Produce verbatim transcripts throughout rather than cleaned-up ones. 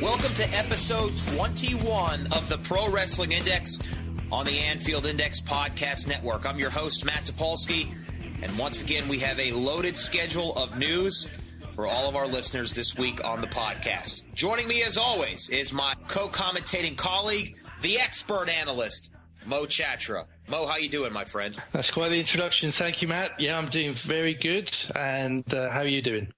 Welcome to episode twenty-one of the Pro Wrestling Index on the Anfield Index Podcast Network. I'm your host, Matt Topolsky, and once again, we have a loaded schedule of news for all of our listeners this week on the podcast. Joining me, as always, is my co-commentating colleague, the expert analyst, Mo Chatra. Mo, how you doing, my friend? That's quite the introduction. Thank you, Matt. Yeah, I'm doing very good, and uh, how are you doing?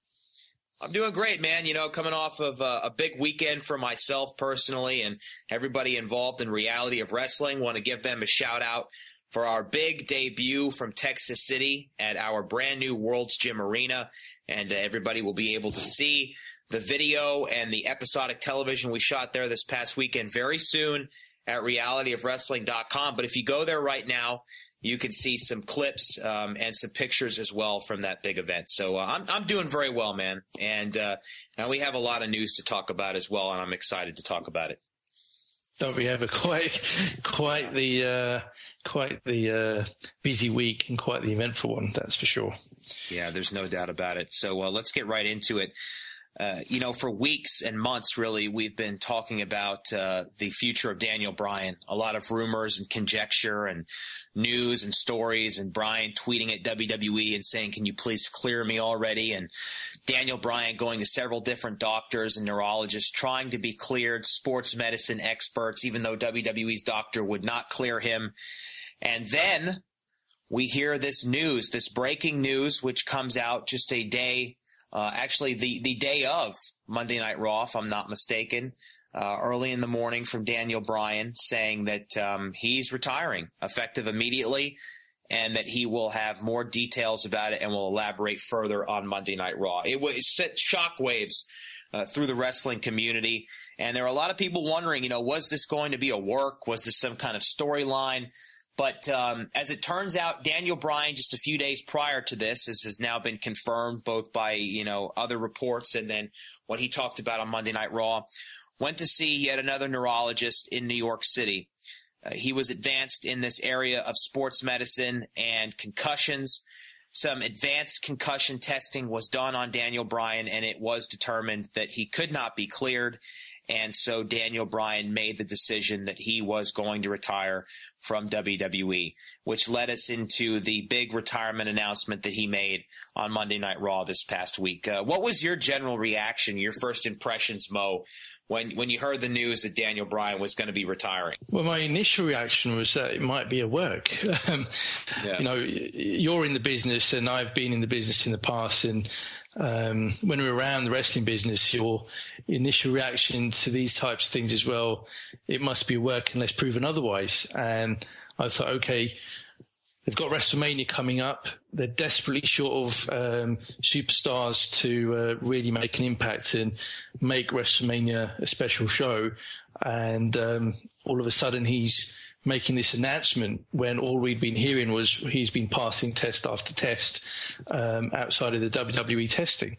I'm doing great, man. You know, coming off of uh, a big weekend for myself personally and everybody involved in Reality of Wrestling. Want to give them a shout out for our big debut from Texas City at our brand new World's Gym Arena. And uh, everybody will be able to see the video and the episodic television we shot there this past weekend very soon at reality of wrestling dot com. But if you go there right now, you can see some clips um, and some pictures as well from that big event. So uh, I'm I'm doing very well, man. And uh, now we have a lot of news to talk about as well, and I'm excited to talk about it. Don't we have a quite quite the uh, quite the uh, busy week and quite the eventful one? That's for sure. Yeah, there's no doubt about it. So uh, let's get right into it. Uh, you know, for weeks and months, really, we've been talking about uh, the future of Daniel Bryan. A lot of rumors and conjecture and news and stories, and Bryan tweeting at W W E and saying, "Can you please clear me already?" And Daniel Bryan going to several different doctors and neurologists trying to be cleared, sports medicine experts, even though W W E's doctor would not clear him. And then we hear this news, this breaking news, which comes out just a day Uh, actually, the, the day of Monday Night Raw, if I'm not mistaken, uh, early in the morning from Daniel Bryan saying that um, he's retiring effective immediately and that he will have more details about it and will elaborate further on Monday Night Raw. It, it sent shockwaves uh, through the wrestling community, and there are a lot of people wondering, you know, was this going to be a work? Was this some kind of storyline? But um, as it turns out, Daniel Bryan, just a few days prior to this, this has now been confirmed both by, you know, other reports and then what he talked about on Monday Night Raw, went to see yet another neurologist in New York City. Uh, he was advanced in this area of sports medicine and concussions. Some advanced concussion testing was done on Daniel Bryan, and it was determined that he could not be cleared. And so Daniel Bryan made the decision that he was going to retire from W W E, which led us into the big retirement announcement that he made on Monday Night Raw this past week. Uh, what was your general reaction, your first impressions, Mo, when when you heard the news that Daniel Bryan was going to be retiring? Well, my initial reaction was that it might be a work. Um, yeah. You know, you're in the business, and I've been in the business in the past, and Um, when we're around the wrestling business, your initial reaction to these types of things is, well, it must be work unless proven otherwise. And I thought, okay, they've got WrestleMania coming up. They're desperately short of um, superstars to uh, really make an impact and make WrestleMania a special show. And um, all of a sudden he's making this announcement when all we'd been hearing was he's been passing test after test um, outside of the W W E testing.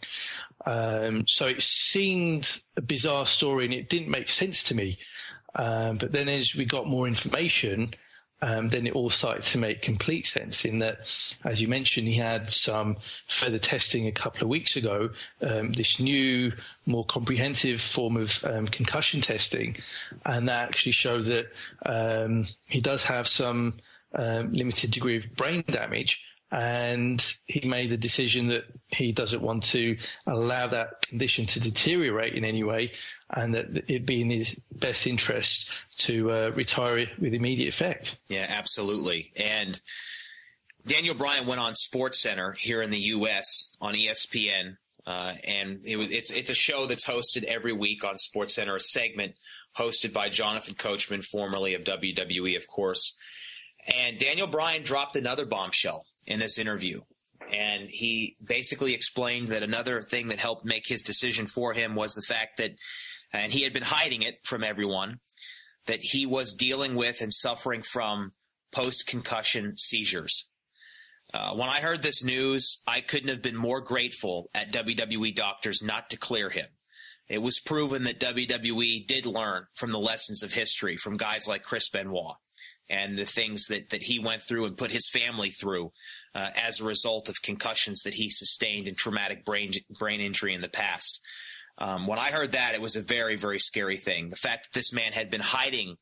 Um, so it seemed a bizarre story and it didn't make sense to me. Um, but then as we got more information, um, then it all started to make complete sense in that, as you mentioned, he had some further testing a couple of weeks ago, um, this new, more comprehensive form of um, concussion testing, and that actually showed that um, he does have some um, limited degree of brain damage. And he made the decision that he doesn't want to allow that condition to deteriorate in any way, and that it'd be in his best interest to uh, retire with immediate effect. Yeah, absolutely. And Daniel Bryan went on SportsCenter here in the U S on E S P N, uh, and it was, it's it's a show that's hosted every week on SportsCenter, a segment hosted by Jonathan Coachman, formerly of W W E, of course. And Daniel Bryan dropped another bombshell in this interview, and he basically explained that another thing that helped make his decision for him was the fact that, and he had been hiding it from everyone, that he was dealing with and suffering from post-concussion seizures. Uh, when I heard this news, I couldn't have been more grateful at W W E doctors not to clear him. It was proven that W W E did learn from the lessons of history from guys like Chris Benoit, and the things that, that he went through and put his family through uh, as a result of concussions that he sustained and traumatic brain brain injury in the past. Um, when I heard that, it was a very, very scary thing. The fact that this man had been hiding,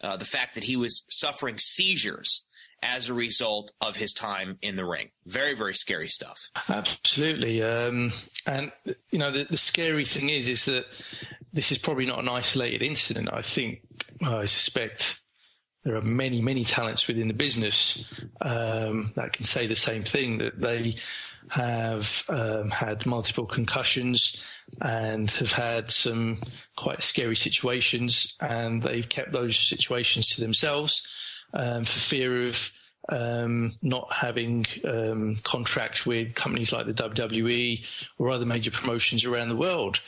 uh, the fact that he was suffering seizures as a result of his time in the ring. Very, very scary stuff. Absolutely. Um, and, you know, the, the scary thing is, is that this is probably not an isolated incident. I think, uh, I suspect... there are many, many talents within the business um, that can say the same thing, that they have um, had multiple concussions and have had some quite scary situations, and they've kept those situations to themselves um, for fear of um, not having um, contracts with companies like the W W E or other major promotions around the world.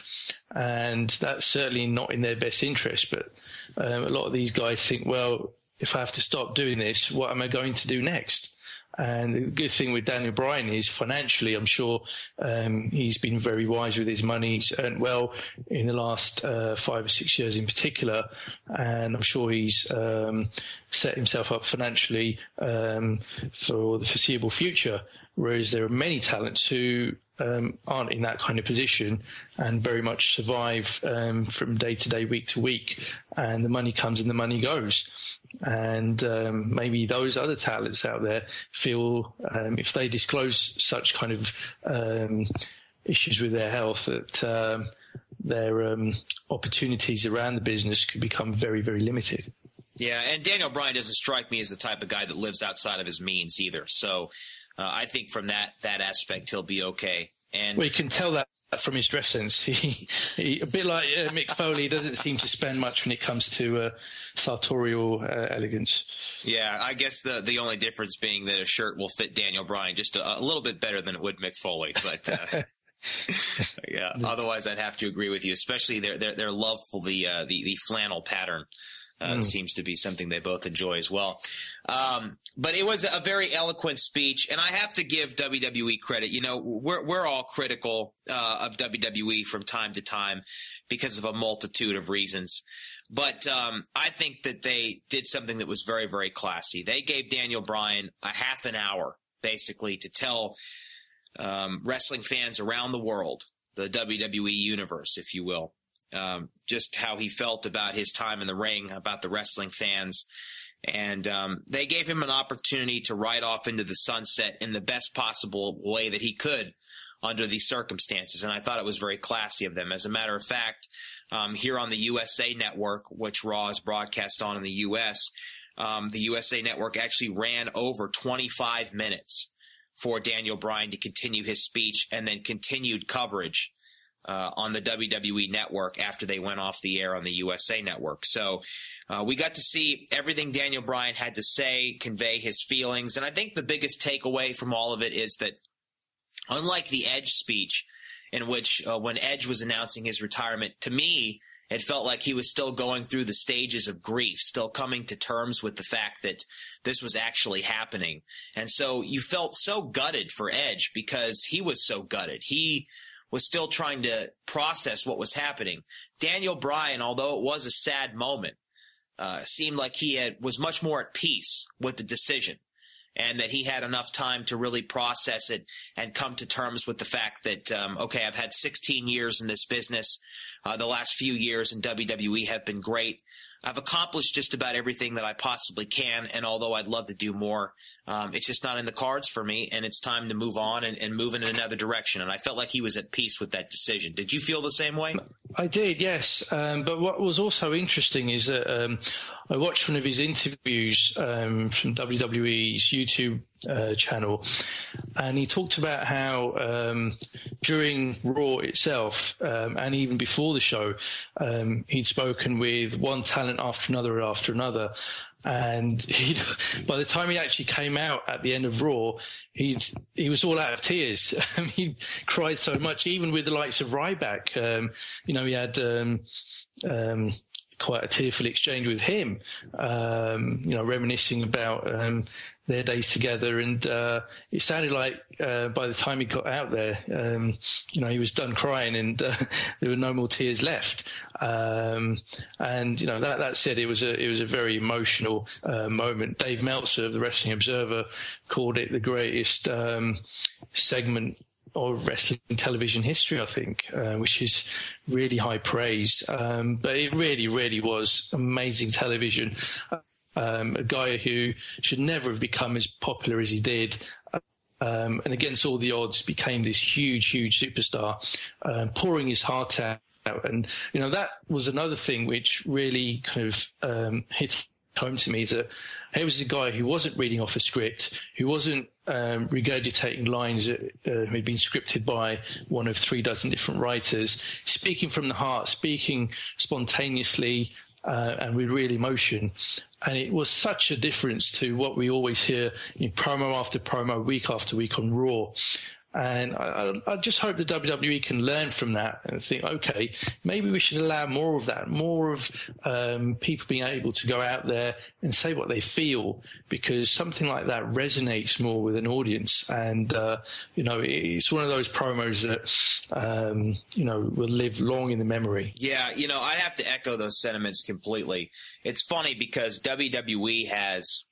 And that's certainly not in their best interest. But um, a lot of these guys think, well, if I have to stop doing this, what am I going to do next? And the good thing with Daniel Bryan is financially, I'm sure um, he's been very wise with his money. He's earned well in the last uh, five or six years in particular. And I'm sure he's um, set himself up financially um, for the foreseeable future. Whereas there are many talents who um, aren't in that kind of position and very much survive um, from day to day, week to week. And the money comes and the money goes. And um, maybe those other talents out there feel um, if they disclose such kind of um, issues with their health that um, their um, opportunities around the business could become very, very limited. Yeah, and Daniel Bryan doesn't strike me as the type of guy that lives outside of his means either. So uh, I think from that that aspect, he'll be okay. And well, you can tell that from his dress sense. He, he a bit like uh, Mick Foley, doesn't seem to spend much when it comes to uh, sartorial uh, elegance. Yeah, I guess the the only difference being that a shirt will fit Daniel Bryan just a, a little bit better than it would Mick Foley. But uh, yeah, otherwise I'd have to agree with you, especially their their, their love for the, uh, the the flannel pattern. Uh, mm. Seems to be something they both enjoy as well. Um, but it was a very eloquent speech, and I have to give W W E credit. You know, we're we're all critical uh, of W W E from time to time because of a multitude of reasons. But um, I think that they did something that was very, very classy. They gave Daniel Bryan a half an hour, basically, to tell um, wrestling fans around the world, the W W E universe, if you will, Um, just how he felt about his time in the ring, about the wrestling fans. And um, they gave him an opportunity to ride off into the sunset in the best possible way that he could under these circumstances. And I thought it was very classy of them. As a matter of fact, um, here on the U S A Network, which Raw is broadcast on in the U S, um, the U S A Network actually ran over twenty-five minutes for Daniel Bryan to continue his speech, and then continued coverage Uh, on the W W E Network after they went off the air on the U S A Network. So uh, we got to see everything Daniel Bryan had to say, convey his feelings. And I think the biggest takeaway from all of it is that, unlike the Edge speech, in which uh, when Edge was announcing his retirement, to me, it felt like he was still going through the stages of grief, still coming to terms with the fact that this was actually happening. And so you felt so gutted for Edge because he was so gutted. He was still trying to process what was happening. Daniel Bryan, although it was a sad moment, uh, seemed like he had was much more at peace with the decision, and that he had enough time to really process it and come to terms with the fact that, um, okay, I've had sixteen years in this business. Uh, the last few years in W W E have been great. I've accomplished just about everything that I possibly can, and although I'd love to do more, um, it's just not in the cards for me, and it's time to move on and, and move in another direction. And I felt like he was at peace with that decision. Did you feel the same way? I did, yes. Um, but what was also interesting is that um, I watched one of his interviews um, from W W E's YouTube uh, channel, and he talked about how um, during Raw itself um, and even before the show, um, he'd spoken with one talent after another after another. And he, by the time he actually came out at the end of Raw, he he was all out of tears. I mean, he cried so much, even with the likes of Ryback. Um, you know, he had um, um, quite a tearful exchange with him, um, you know, reminiscing about um, their days together. And uh, it sounded like uh, by the time he got out there, um, you know, he was done crying and uh, there were no more tears left. Um, and, you know, that, that said, it was a, it was a very emotional uh, moment. Dave Meltzer of the Wrestling Observer called it the greatest um, segment of wrestling television history, I think, uh, which is really high praise. Um, but it really, really was amazing television. Um, a guy who should never have become as popular as he did. Um, and against all the odds, became this huge, huge superstar, uh, pouring his heart out. And, you know, that was another thing which really kind of um, hit home to me, is that here was a guy who wasn't reading off a script, who wasn't um, regurgitating lines that uh, had been scripted by one of three dozen different writers, speaking from the heart, speaking spontaneously uh, and with real emotion. And it was such a difference to what we always hear in promo after promo, week after week on Raw. And I, I just hope the W W E can learn from that and think, okay, maybe we should allow more of that, more of um, people being able to go out there and say what they feel, because something like that resonates more with an audience. And, uh, you know, it's one of those promos that, um, you know, will live long in the memory. Yeah, you know, I have to echo those sentiments completely. It's funny because W W E has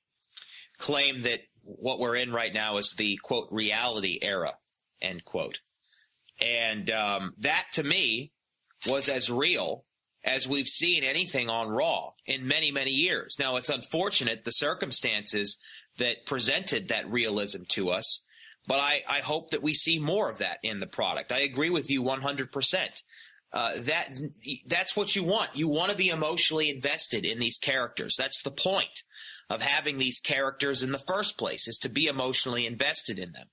claimed that what we're in right now is the, quote, reality era, end quote. And um, that, to me, was as real as we've seen anything on Raw in many, many years. Now, it's unfortunate, the circumstances that presented that realism to us, but I, I hope that we see more of that in the product. I agree with you one hundred percent. Uh, that that's what you want. You want to be emotionally invested in these characters. That's the point of having these characters in the first place, is to be emotionally invested in them.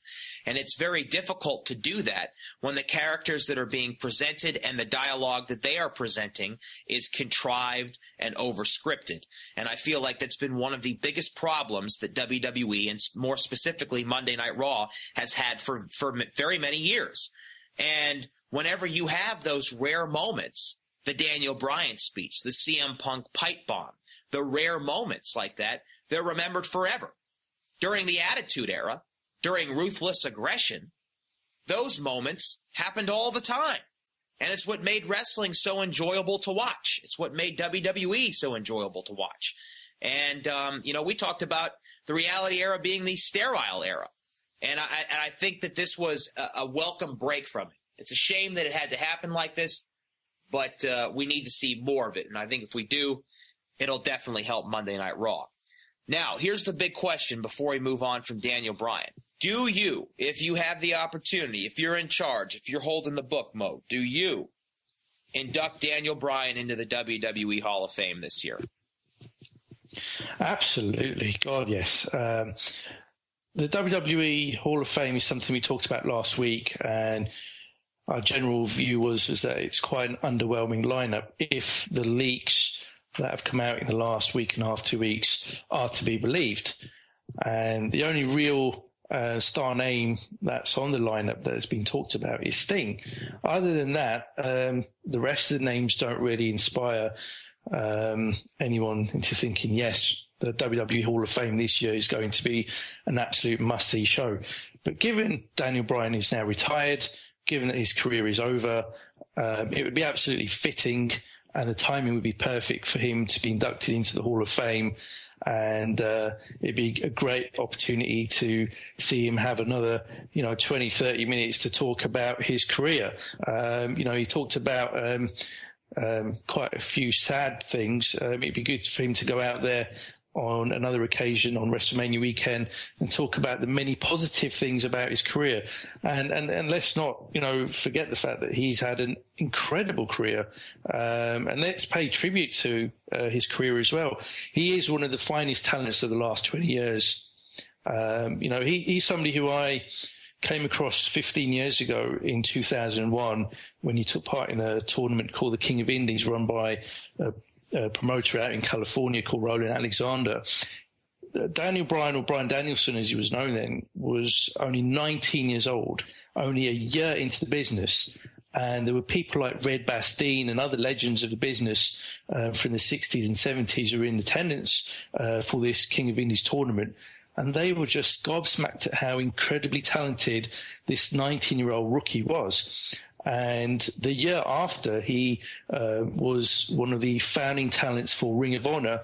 And it's very difficult to do that when the characters that are being presented and the dialogue that they are presenting is contrived and over-scripted. And I feel like that's been one of the biggest problems that W W E, and more specifically Monday Night Raw, has had for, for very many years. And whenever you have those rare moments, the Daniel Bryan speech, the C M Punk pipe bomb, the rare moments like that, they're remembered forever. During the Attitude Era, during Ruthless Aggression, those moments happened all the time. And it's what made wrestling so enjoyable to watch. It's what made W W E so enjoyable to watch. And, um, you know, we talked about the reality era being the sterile era. And I, and I think that this was a, a welcome break from it. It's a shame that it had to happen like this, but uh, we need to see more of it. And I think if we do, it'll definitely help Monday Night Raw. Now, here's the big question before we move on from Daniel Bryan. Do you, if you have the opportunity, if you're in charge, if you're holding the book, Mo, do you induct Daniel Bryan into the W W E Hall of Fame this year? Absolutely. God, yes. Um, the W W E Hall of Fame is something we talked about last week, and our general view was, was that it's quite an underwhelming lineup if the leaks that have come out in the last week and a half, two weeks are to be believed. And the only real uh, star name that's on the lineup that has been talked about is Sting. Other than that, um, the rest of the names don't really inspire um, anyone into thinking, yes, the W W E Hall of Fame this year is going to be an absolute must-see show. But given Daniel Bryan is now retired, given that his career is over, um, it would be absolutely fitting and the timing would be perfect for him to be inducted into the Hall of Fame. And uh, it'd be a great opportunity to see him have another, you know, twenty, thirty minutes to talk about his career. Um, you know, he talked about um, um, quite a few sad things. Um, it'd be good for him to go out there on another occasion on WrestleMania weekend and talk about the many positive things about his career. And, and, and let's not, you know, forget the fact that he's had an incredible career. Um, and let's pay tribute to uh, his career as well. He is one of the finest talents of the last twenty years. Um, you know, he, he's somebody who I came across fifteen years ago in two thousand one when he took part in a tournament called the King of Indies run by uh, A promoter out in California called Roland Alexander. Daniel Bryan, or Bryan Danielson as he was known then, was only nineteen years old, only a year into the business. And there were people like Red Bastine and other legends of the business uh, from the sixties and seventies who were in attendance uh, for this King of Indies tournament. And they were just gobsmacked at how incredibly talented this nineteen-year-old rookie was. And the year after, he uh, was one of the founding talents for Ring of Honor.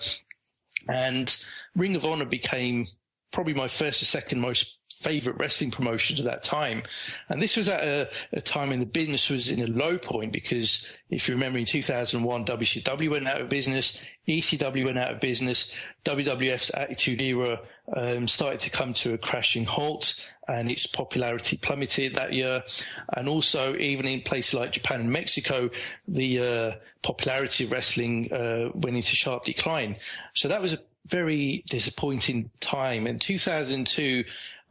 And Ring of Honor became probably my first or second most favorite wrestling promotion at that time. And this was at a, a time when the business was in a low point, because if you remember, in two thousand one, W C W went out of business, E C W went out of business, W W F's Attitude Era um, started to come to a crashing halt, and its popularity plummeted that year. And also, even in places like Japan and Mexico, the uh, popularity of wrestling uh, went into sharp decline. So that was a very disappointing time. And two thousand two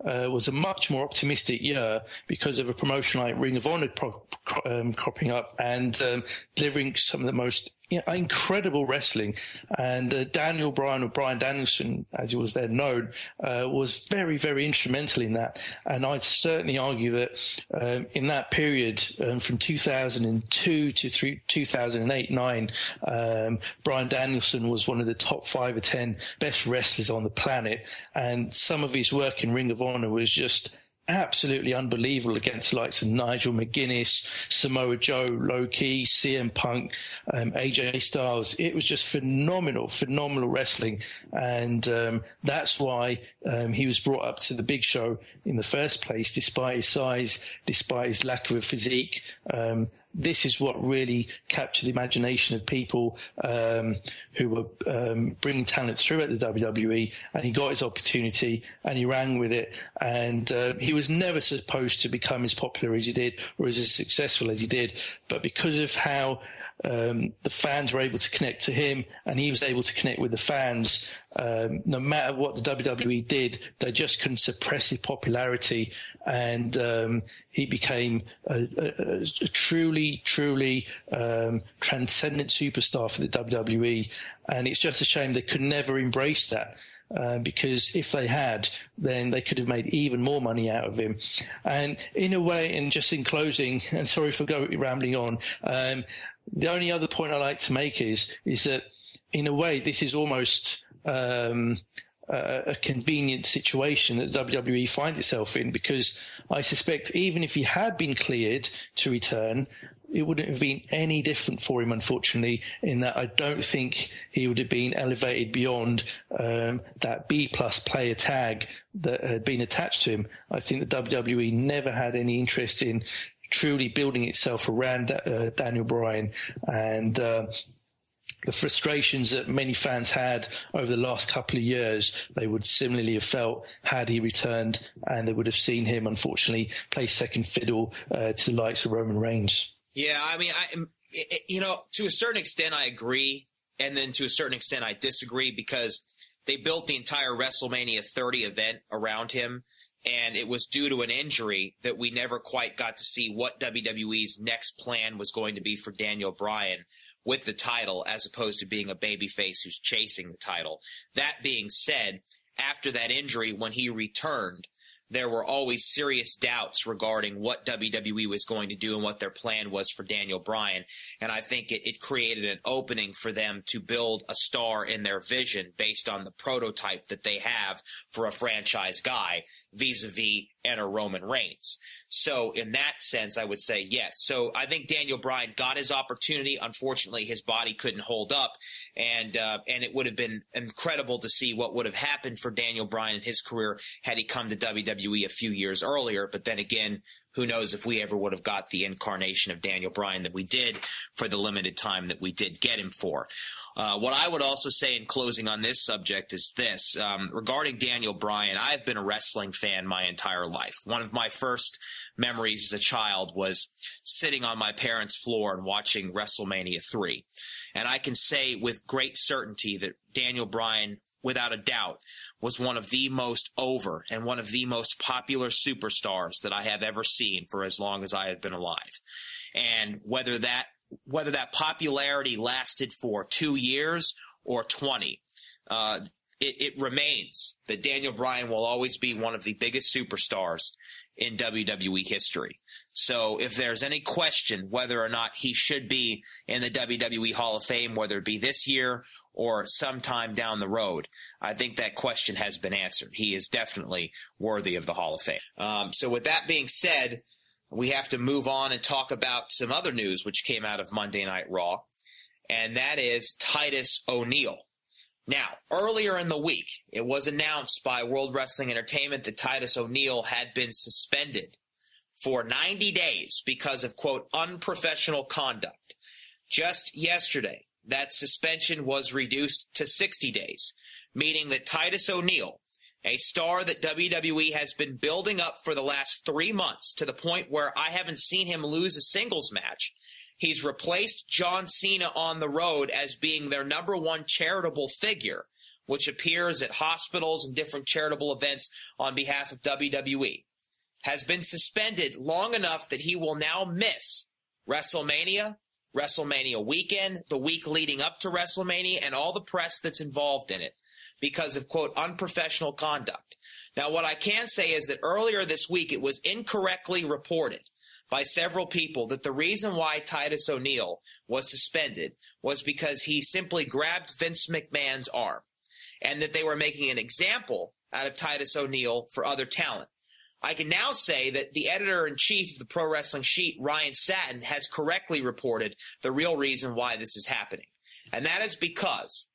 uh, was a much more optimistic year because of a promotion like Ring of Honor pro- um, cropping up and um, delivering some of the most you know, incredible wrestling. And uh, Daniel Bryan, or Bryan Danielson, as he was then known, uh, was very, very instrumental in that. And I'd certainly argue that um, in that period, um, from two thousand two to through two thousand eight, nine, um, Bryan Danielson was one of the top five or ten best wrestlers on the planet. And some of his work in Ring of Honor was just absolutely unbelievable against the likes of Nigel McGuinness, Samoa Joe, Low-Key, C M Punk, um, A J Styles. It was just phenomenal, phenomenal wrestling. And um, that's why um, he was brought up to the big show in the first place, despite his size, despite his lack of a physique. Um, this is what really captured the imagination of people um, who were um, bringing talent through at the W W E, and he got his opportunity and he ran with it. And uh, he was never supposed to become as popular as he did or as successful as he did, but because of how um, the fans were able to connect to him and he was able to connect with the fans, um, no matter what the W W E did, they just couldn't suppress his popularity. And um, he became a, a, a truly, truly um, transcendent superstar for the W W E. And it's just a shame they could never embrace that. Uh, because if they had, then they could have made even more money out of him. And in a way, and just in closing, and sorry for go, rambling on, um, the only other point I like to make is is that in a way this is almost um, a, a convenient situation that W W E finds itself in, because I suspect even if he had been cleared to return, it wouldn't have been any different for him, unfortunately, in that I don't think he would have been elevated beyond um, that B-plus player tag that had been attached to him. I think the W W E never had any interest in truly building itself around uh, Daniel Bryan, and uh, the frustrations that many fans had over the last couple of years, they would similarly have felt had he returned, and they would have seen him, unfortunately, play second fiddle uh, to the likes of Roman Reigns. Yeah, I mean, I, you know, to a certain extent, I agree. And then to a certain extent, I disagree, because they built the entire WrestleMania thirty event around him. And it was due to an injury that we never quite got to see what W W E's next plan was going to be for Daniel Bryan with the title, as opposed to being a babyface who's chasing the title. That being said, after that injury, when he returned, there were always serious doubts regarding what W W E was going to do and what their plan was for Daniel Bryan. And I think it, it created an opening for them to build a star in their vision based on the prototype that they have for a franchise guy, vis-a-vis and a Roman Reigns. So in that sense, I would say yes. So I think Daniel Bryan got his opportunity. Unfortunately, his body couldn't hold up, and uh, and it would have been incredible to see what would have happened for Daniel Bryan in his career had he come to W W E a few years earlier. But then again, who knows if we ever would have got the incarnation of Daniel Bryan that we did for the limited time that we did get him for. Uh, what I would also say in closing on this subject is this. Um, regarding Daniel Bryan, I have been a wrestling fan my entire life. One of my first memories as a child was sitting on my parents' floor and watching WrestleMania three. And I can say with great certainty that Daniel Bryan, without a doubt, was one of the most over and one of the most popular superstars that I have ever seen for as long as I have been alive. And whether that whether that popularity lasted for two years or twenty, uh, it, it remains that Daniel Bryan will always be one of the biggest superstars in W W E history. So if there's any question whether or not he should be in the W W E Hall of Fame, whether it be this year or sometime down the road, I think that question has been answered. He is definitely worthy of the Hall of Fame. Um, so with that being said, we have to move on and talk about some other news which came out of Monday Night Raw, and that is Titus O'Neil. Now, earlier in the week, it was announced by World Wrestling Entertainment that Titus O'Neil had been suspended for ninety days because of, quote, unprofessional conduct. Just yesterday, that suspension was reduced to sixty days, meaning that Titus O'Neil, a star that W W E has been building up for the last three months to the point where I haven't seen him lose a singles match, he's replaced John Cena on the road as being their number one charitable figure, which appears at hospitals and different charitable events on behalf of W W E, has been suspended long enough that he will now miss WrestleMania, WrestleMania weekend, the week leading up to WrestleMania, and all the press that's involved in it because of, quote, unprofessional conduct. Now, what I can say is that earlier this week it was incorrectly reported by several people that the reason why Titus O'Neil was suspended was because he simply grabbed Vince McMahon's arm, and that they were making an example out of Titus O'Neil for other talent. I can now say that the editor-in-chief of the Pro Wrestling Sheet, Ryan Satin, has correctly reported the real reason why this is happening. And that is because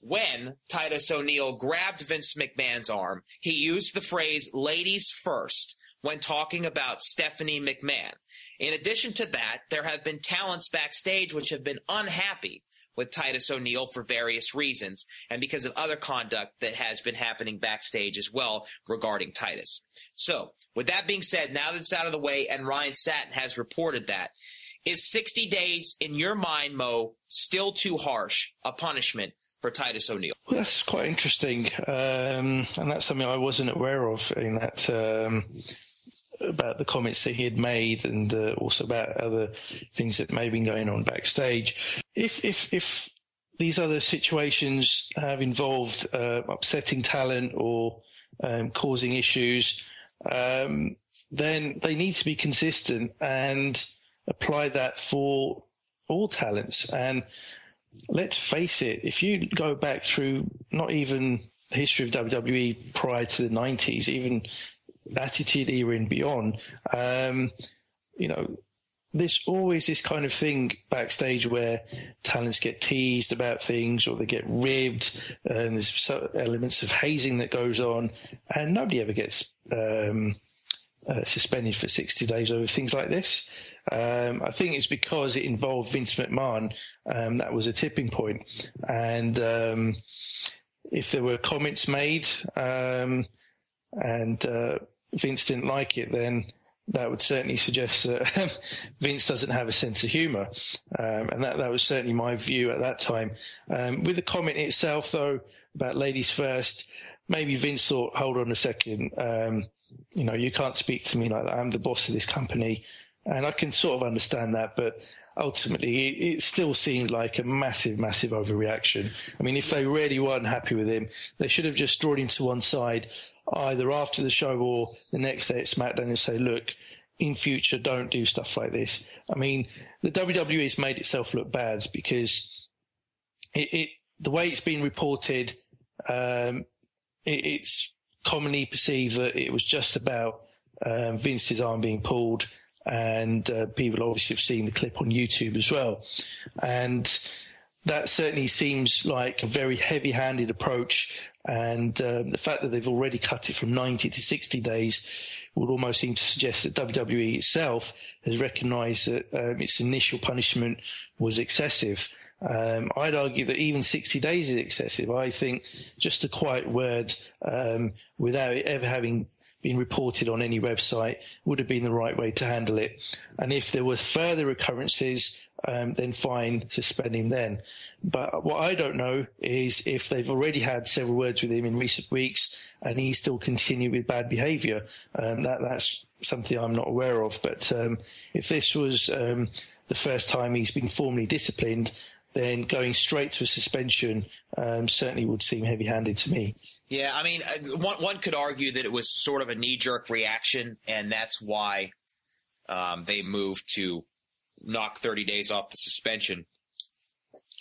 when Titus O'Neil grabbed Vince McMahon's arm, he used the phrase "ladies first" when talking about Stephanie McMahon. In addition to that, there have been talents backstage which have been unhappy with Titus O'Neil for various reasons and because of other conduct that has been happening backstage as well regarding Titus. So, with that being said, now that it's out of the way and Ryan Satin has reported that, is sixty days, in your mind, Mo, still too harsh a punishment for Titus O'Neil? Well, that's quite interesting, um, and that's something I wasn't aware of in that um about the comments that he had made, and uh, also about other things that may have been going on backstage. If if if these other situations have involved uh, upsetting talent or um, causing issues, um, then they need to be consistent and apply that for all talents. And let's face it, if you go back through not even the history of W W E prior to the nineties, even Attitude Era and beyond, um, you know, there's always this kind of thing backstage where talents get teased about things or they get ribbed, and there's some elements of hazing that goes on, and nobody ever gets um, uh, suspended for sixty days over things like this. Um, I think it's because it involved Vince McMahon. Um, that was a tipping point. And um, if there were comments made um, and uh, Vince didn't like it, then that would certainly suggest that Vince doesn't have a sense of humor. Um, and that, that was certainly my view at that time. Um, with the comment itself, though, about ladies first, maybe Vince thought, hold on a second, um, you know, you can't speak to me like that. I'm the boss of this company. And I can sort of understand that, but ultimately it, it still seemed like a massive, massive overreaction. I mean, if they really weren't happy with him, they should have just drawn him to one side either after the show or the next day at SmackDown and say, look, in future, don't do stuff like this. I mean, the W W E has made itself look bad because it, it the way it's been reported, um, it, it's commonly perceived that it was just about um, Vince's arm being pulled, and uh, people obviously have seen the clip on YouTube as well. And that certainly seems like a very heavy-handed approach, and um, the fact that they've already cut it from ninety to sixty days would almost seem to suggest that W W E itself has recognised that um, its initial punishment was excessive. Um, I'd argue that even sixty days is excessive. I think just a quiet word um, without it ever having been reported on any website would have been the right way to handle it. And if there were further recurrences, Um, then fine, suspend him then. But what I don't know is if they've already had several words with him in recent weeks and he still continued with bad behaviour. Um, that, that's something I'm not aware of. But um, if this was um, the first time he's been formally disciplined, then going straight to a suspension um, certainly would seem heavy-handed to me. Yeah, I mean, one, one could argue that it was sort of a knee-jerk reaction, and that's why um, they moved to knock thirty days off the suspension.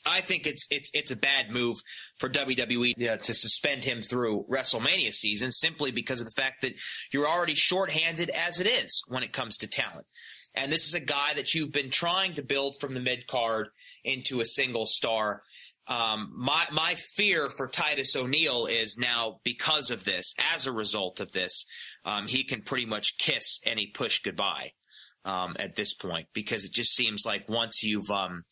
I think it's it's it's a bad move for W W E to, to suspend him through WrestleMania season, simply because of the fact that you're already shorthanded as it is when it comes to talent. And this is a guy that you've been trying to build from the mid-card into a single star. Um, my my fear for Titus O'Neil is now, because of this, as a result of this, um, he can pretty much kiss any push goodbye. Um, at this point, because it just seems like once you've um,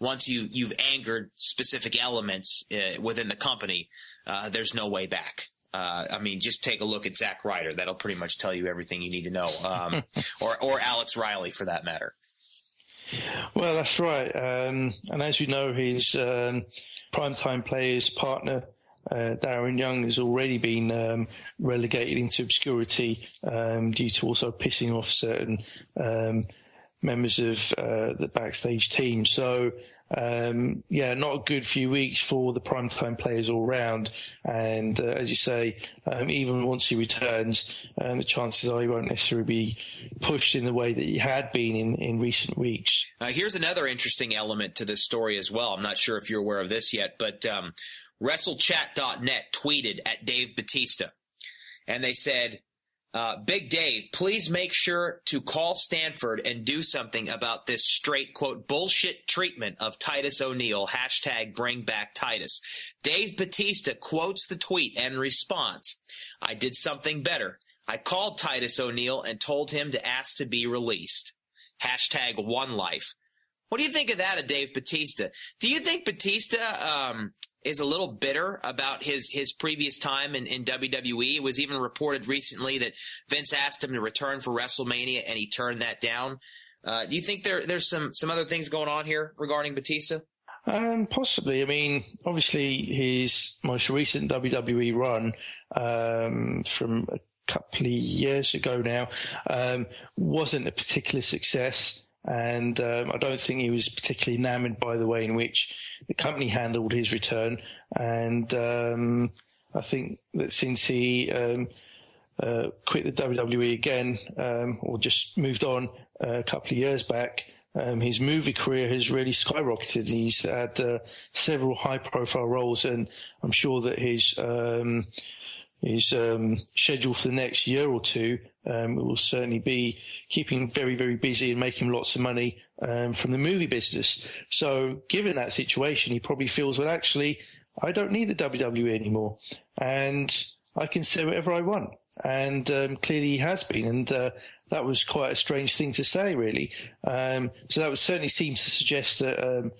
once you you've angered specific elements uh, within the company, uh, there's no way back. Uh, I mean, just take a look at Zack Ryder; that'll pretty much tell you everything you need to know, um, or or Alex Riley for that matter. Well, that's right, um, and as you know, his um, primetime players partner, Uh, Darren Young, has already been um, relegated into obscurity um, due to also pissing off certain um, members of uh, the backstage team. So, um, yeah, not a good few weeks for the primetime players all round. And uh, as you say, um, even once he returns, um, the chances are he won't necessarily be pushed in the way that he had been in, in recent weeks. Uh, here's another interesting element to this story as well. I'm not sure if you're aware of this yet, but Um, WrestleChat dot net tweeted at Dave Bautista, and they said, uh, Big Dave, please make sure to call Stanford and do something about this straight, quote, bullshit treatment of Titus O'Neil, hashtag bring back Titus. Dave Bautista quotes the tweet and responds, I did something better. I called Titus O'Neil and told him to ask to be released. Hashtag one life. What do you think of that of Dave Bautista? Do you think Bautista, um, is a little bitter about his, his previous time in, in W W E? It was even reported recently that Vince asked him to return for WrestleMania, and he turned that down. Uh, do you think there there's some, some other things going on here regarding Batista? Um, possibly. I mean, obviously his most recent W W E run um, from a couple of years ago now um, wasn't a particular success. And um, I don't think he was particularly enamoured by the way in which the company handled his return. And um, I think that since he um, uh, quit the W W E again, um, or just moved on a couple of years back, um, his movie career has really skyrocketed. He's had uh, several high-profile roles, and I'm sure that his um, his um, schedule for the next year or two Um, it will certainly be keeping him very, very busy and making lots of money um, from the movie business. So given that situation, he probably feels, well, actually, I don't need the W W E anymore, and I can say whatever I want. And um, clearly he has been, and uh, that was quite a strange thing to say, really. Um, so that would certainly seem to suggest that um,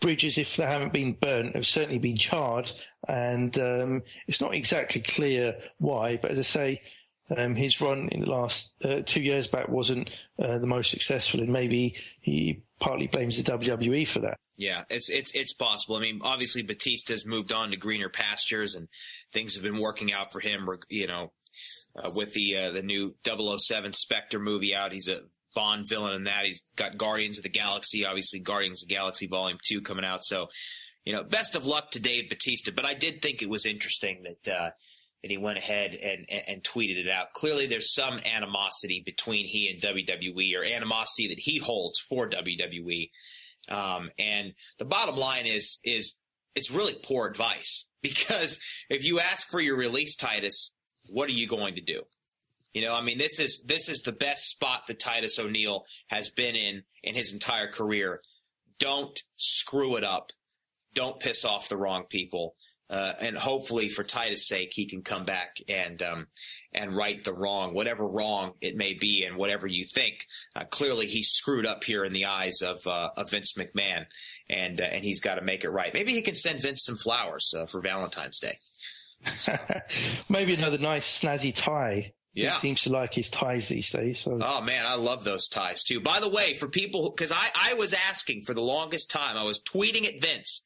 bridges, if they haven't been burnt, have certainly been charred, and um, it's not exactly clear why, but as I say, Um, his run in the last uh, two years back wasn't uh, the most successful, and maybe he partly blames the W W E for that. Yeah, it's it's it's possible. I mean, obviously Batista's moved on to greener pastures, and things have been working out for him. You know, uh, with the uh, the new double oh seven Spectre movie out, he's a Bond villain in that. He's got Guardians of the Galaxy, obviously Guardians of the Galaxy Volume Two coming out. So, you know, best of luck to Dave Bautista. But I did think it was interesting that Uh, And he went ahead and, and, and tweeted it out. Clearly there's some animosity between he and W W E, or animosity that he holds for W W E. Um, and the bottom line is, is it's really poor advice, because if you ask for your release, Titus, what are you going to do? You know, I mean, this is this is the best spot that Titus O'Neil has been in in his entire career. Don't screw it up. Don't piss off the wrong people. Uh, and hopefully, for Titus' sake, he can come back and um, and right the wrong, whatever wrong it may be, and whatever you think. Uh, clearly, he screwed up here in the eyes of uh, of Vince McMahon, and uh, and he's got to make it right. Maybe he can send Vince some flowers uh, for Valentine's Day. So. Maybe another nice snazzy tie. Yeah. He seems to like his ties these days. So. Oh, man, I love those ties, too. By the way, for people – because I, I was asking for the longest time. I was tweeting at Vince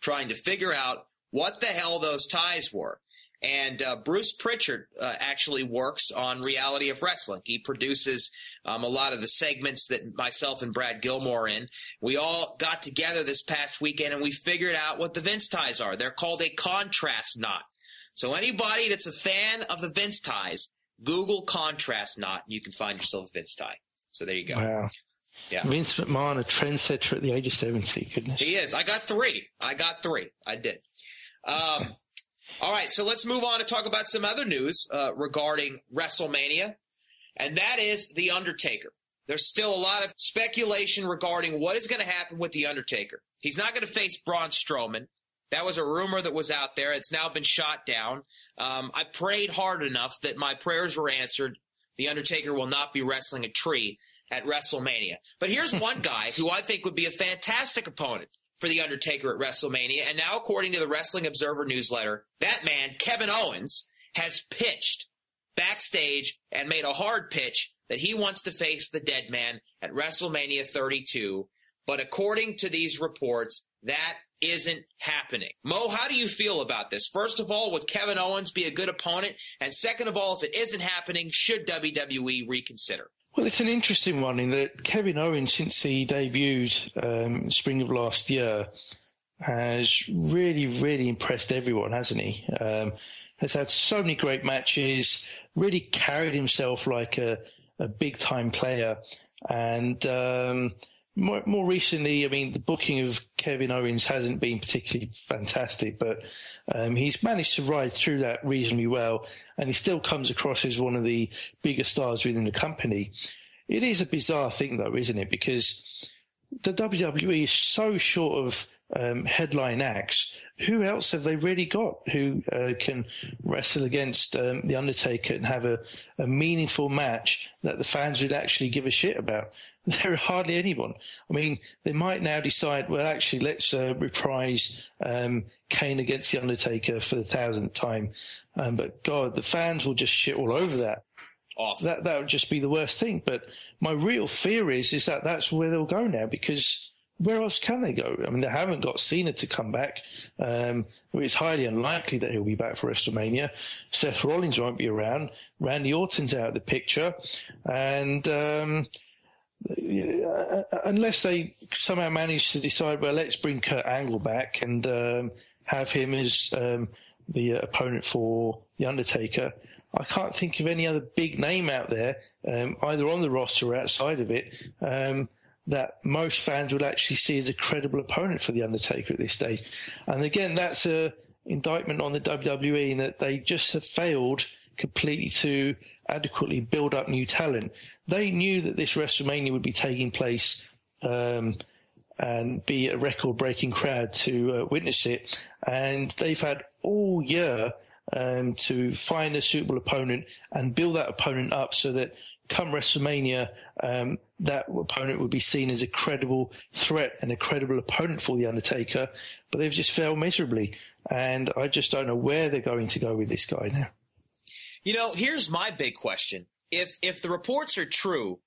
trying to figure out what the hell those ties were. And uh, Bruce Pritchard uh, actually works on Reality of Wrestling. He produces um, a lot of the segments that myself and Brad Gilmore are in. We all got together this past weekend, and we figured out what the Vince ties are. They're called a contrast knot. So anybody that's a fan of the Vince ties, Google contrast knot, and you can find yourself Vince tie. So there you go. Wow. Yeah. Vince McMahon, a trendsetter at the age of seventy. Goodness. He is. I got three. I got three. I did. Um, all right. So let's move on to talk about some other news uh, regarding WrestleMania, and that is The Undertaker. There's still a lot of speculation regarding what is going to happen with The Undertaker. He's not going to face Braun Strowman. That was a rumor that was out there. It's now been shot down. Um, I prayed hard enough that my prayers were answered. The Undertaker will not be wrestling a tree at WrestleMania. But here's one guy who I think would be a fantastic opponent for The Undertaker at WrestleMania. And now, according to the Wrestling Observer newsletter, that man, Kevin Owens, has pitched backstage and made a hard pitch that he wants to face the dead man at WrestleMania thirty-two. But according to these reports, that isn't happening. Mo, how do you feel about this? First of all, would Kevin Owens be a good opponent? And second of all, if it isn't happening, should W W E reconsider? Well, it's an interesting one in that Kevin Owens, since he debuted um, spring of last year, has really, really impressed everyone, hasn't he? Um, has had so many great matches, really carried himself like a, a big-time player. And um More, more recently, I mean, the booking of Kevin Owens hasn't been particularly fantastic, but um, he's managed to ride through that reasonably well, and he still comes across as one of the bigger stars within the company. It is a bizarre thing, though, isn't it? Because the W W E is so short of um, headline acts. Who else have they really got who uh, can wrestle against um, The Undertaker and have a, a meaningful match that the fans would actually give a shit about? There are hardly anyone. I mean, they might now decide, well, actually, let's uh, reprise um, Kane against The Undertaker for the thousandth time. Um, but, God, the fans will just shit all over that. Awful. That that would just be the worst thing. But my real fear is is that that's where they'll go now, because where else can they go? I mean, they haven't got Cena to come back. Um, it's highly unlikely that he'll be back for WrestleMania. Seth Rollins won't be around. Randy Orton's out of the picture. And um, unless they somehow manage to decide, well, let's bring Kurt Angle back and um, have him as um, the opponent for The Undertaker, I can't think of any other big name out there, um, either on the roster or outside of it, um, that most fans would actually see as a credible opponent for The Undertaker at this stage. And again, that's an indictment on the W W E in that they just have failed completely to adequately build up new talent. They knew that this WrestleMania would be taking place um, and be a record-breaking crowd to uh, witness it, and they've had all year Um, to find a suitable opponent and build that opponent up so that come WrestleMania, um, that opponent would be seen as a credible threat and a credible opponent for The Undertaker. But they've just failed miserably. And I just don't know where they're going to go with this guy now. You know, here's my big question. If, if the reports are true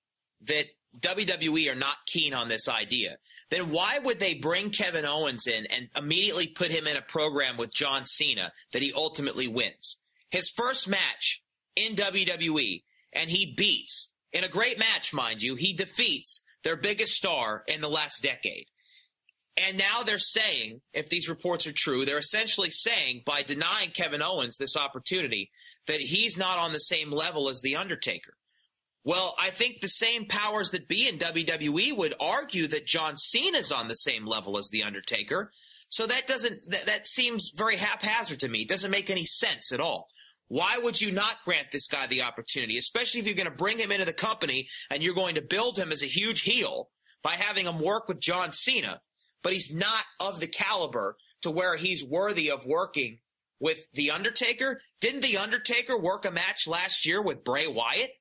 that W W E are not keen on this idea, then why would they bring Kevin Owens in and immediately put him in a program with John Cena that he ultimately wins? His first match in W W E, and he beats, in a great match, mind you, he defeats their biggest star in the last decade. And now they're saying, if these reports are true, they're essentially saying, by denying Kevin Owens this opportunity, that he's not on the same level as The Undertaker. Well, I think the same powers that be in W W E would argue that John Cena's on the same level as The Undertaker. So that doesn't that, – that seems very haphazard to me. It doesn't make any sense at all. Why would you not grant this guy the opportunity, especially if you're going to bring him into the company and you're going to build him as a huge heel by having him work with John Cena? But he's not of the caliber to where he's worthy of working with The Undertaker. Didn't The Undertaker work a match last year with Bray Wyatt?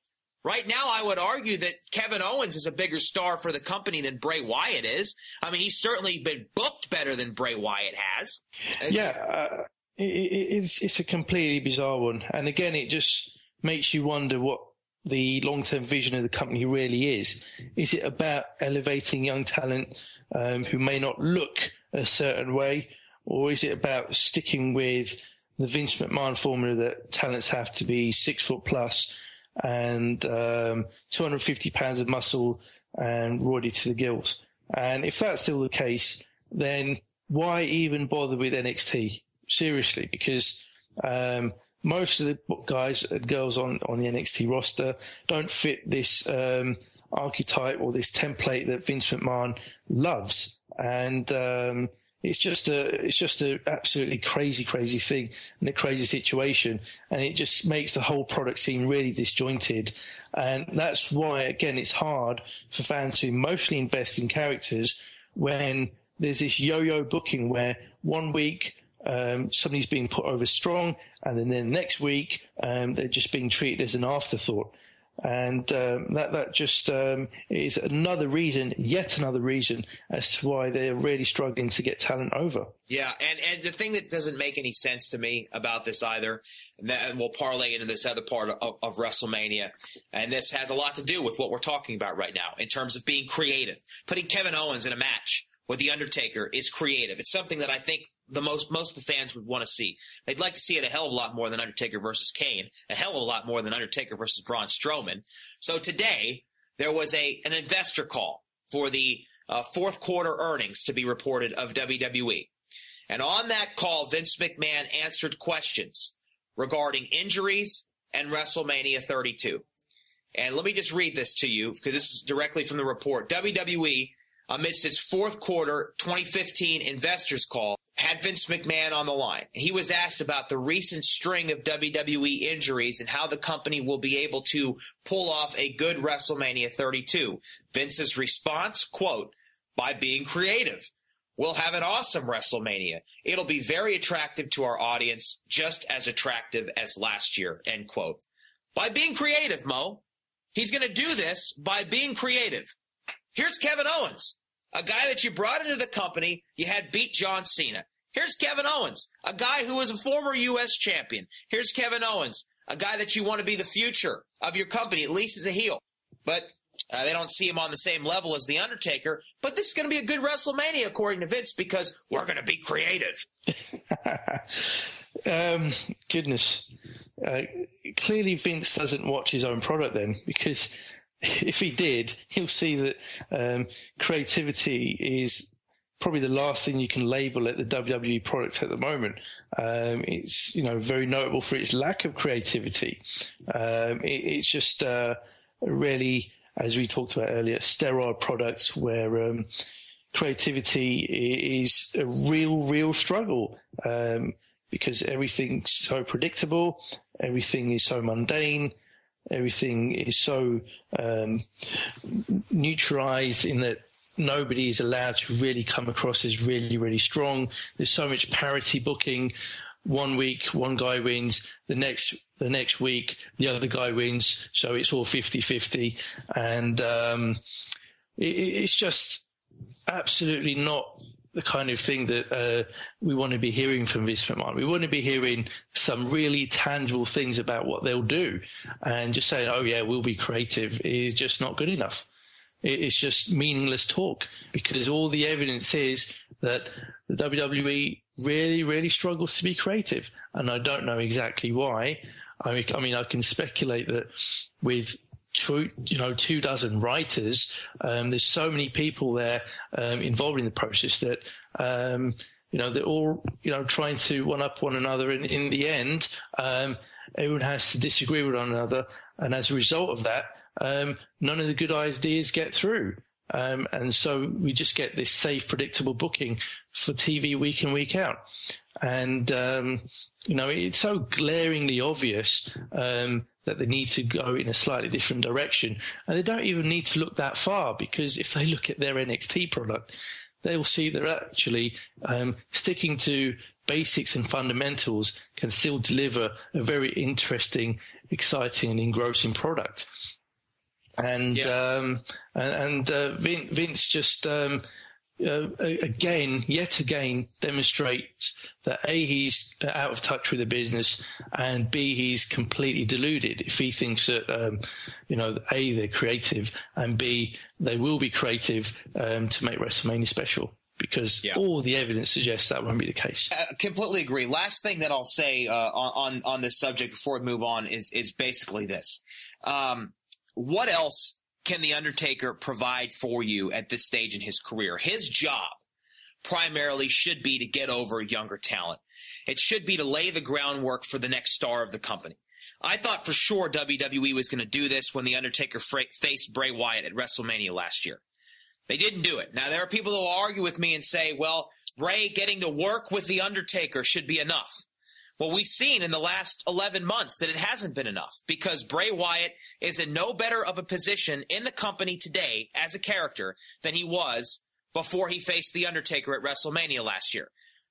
Right now, I would argue that Kevin Owens is a bigger star for the company than Bray Wyatt is. I mean, he's certainly been booked better than Bray Wyatt has. It's- yeah, uh- It's, it's a completely bizarre one. And again, it just makes you wonder what the long-term vision of the company really is. Is it about elevating young talent um, who may not look a certain way? Or is it about sticking with the Vince McMahon formula that talents have to be six foot plus and um, two hundred fifty pounds of muscle and roided to the gills? And if that's still the case, then why even bother with N X T? Seriously, because um, most of the guys and girls on, on the N X T roster don't fit this um, archetype or this template that Vince McMahon loves, and um, it's just a it's just a absolutely crazy, crazy thing and a crazy situation, and it just makes the whole product seem really disjointed, and that's why again it's hard for fans to emotionally invest in characters when there's this yo-yo booking where one week. Um, somebody's being put over strong, and then, then next week um, they're just being treated as an afterthought, and um, that that just um, is another reason, yet another reason as to why they're really struggling to get talent over. Yeah, and and the thing that doesn't make any sense to me about this either, and, that, and we'll parlay into this other part of, of WrestleMania, and this has a lot to do with what we're talking about right now in terms of being creative. Putting Kevin Owens in a match with The Undertaker is creative. It's something that I think the most most of the fans would want to see. They'd like to see it a hell of a lot more than Undertaker versus Kane, a hell of a lot more than Undertaker versus Braun Strowman. So today there was a an investor call for the uh, fourth quarter earnings to be reported of W W E. And on that call, Vince McMahon answered questions regarding injuries and WrestleMania thirty-two. And let me just read this to you because this is directly from the report. W W E, amidst its fourth quarter twenty fifteen investors call, had Vince McMahon on the line. He was asked about the recent string of W W E injuries and how the company will be able to pull off a good WrestleMania thirty-two. Vince's response, quote, by being creative. We'll have an awesome WrestleMania. It'll be very attractive to our audience, just as attractive as last year, end quote. By being creative, Mo. He's going to do this by being creative. Here's Kevin Owens, a guy that you brought into the company, you had beat John Cena. Here's Kevin Owens, a guy who was a former U S champion. Here's Kevin Owens, a guy that you want to be the future of your company, at least as a heel. But uh, they don't see him on the same level as The Undertaker. But this is going to be a good WrestleMania, according to Vince, because we're going to be creative. um, goodness. Uh, clearly, Vince doesn't watch his own product then, because if he did, he'll see that um, creativity is probably the last thing you can label at the W W E product at the moment. Um, it's, you know, very notable for its lack of creativity. Um, it, it's just uh, really, as we talked about earlier, sterile products where um, creativity is a real, real struggle um, because everything's so predictable, everything is so mundane. Everything is so um, neutralized in that nobody is allowed to really come across as really, really strong. There's so much parity booking. One week, one guy wins. The next the next week, the other guy wins. So it's all fifty-fifty. And um, it, it's just absolutely not the kind of thing that uh, we want to be hearing from Vince McMahon. We want to be hearing some really tangible things about what they'll do, and just saying, oh yeah, we'll be creative is just not good enough. It's just meaningless talk because all the evidence is that the W W E really, really struggles to be creative. And I don't know exactly why. I mean, I mean, I can speculate that with True, you know, two dozen writers. Um, there's so many people there um, involved in the process that um, you know they're all you know trying to one up one another, and in the end, um, everyone has to disagree with one another, and as a result of that, um, none of the good ideas get through. Um, and so we just get this safe, predictable booking for T V week in, week out. And, um, you know, it's so glaringly obvious um, that they need to go in a slightly different direction. And they don't even need to look that far, because if they look at their N X T product, they will see that actually um, sticking to basics and fundamentals can still deliver a very interesting, exciting and engrossing product. And, yeah. um, and, and uh, Vince just, um, uh, again, yet again, demonstrates that A, he's out of touch with the business, and B, he's completely deluded if he thinks that, um, you know, A, they're creative, and B, they will be creative um, to make WrestleMania special. Because yeah. all the evidence suggests that won't be the case. I completely agree. Last thing that I'll say uh, on, on this subject before we move on is, is basically this. Um, what else can The Undertaker provide for you at this stage in his career? His job primarily should be to get over younger talent. It should be to lay the groundwork for the next star of the company. I thought for sure W W E was going to do this when The Undertaker fra- faced Bray Wyatt at WrestleMania last year. They didn't do it. Now, there are people who will argue with me and say, well, Bray getting to work with The Undertaker should be enough. Well, we've seen in the last eleven months that it hasn't been enough, because Bray Wyatt is in no better of a position in the company today as a character than he was before he faced The Undertaker at WrestleMania last year.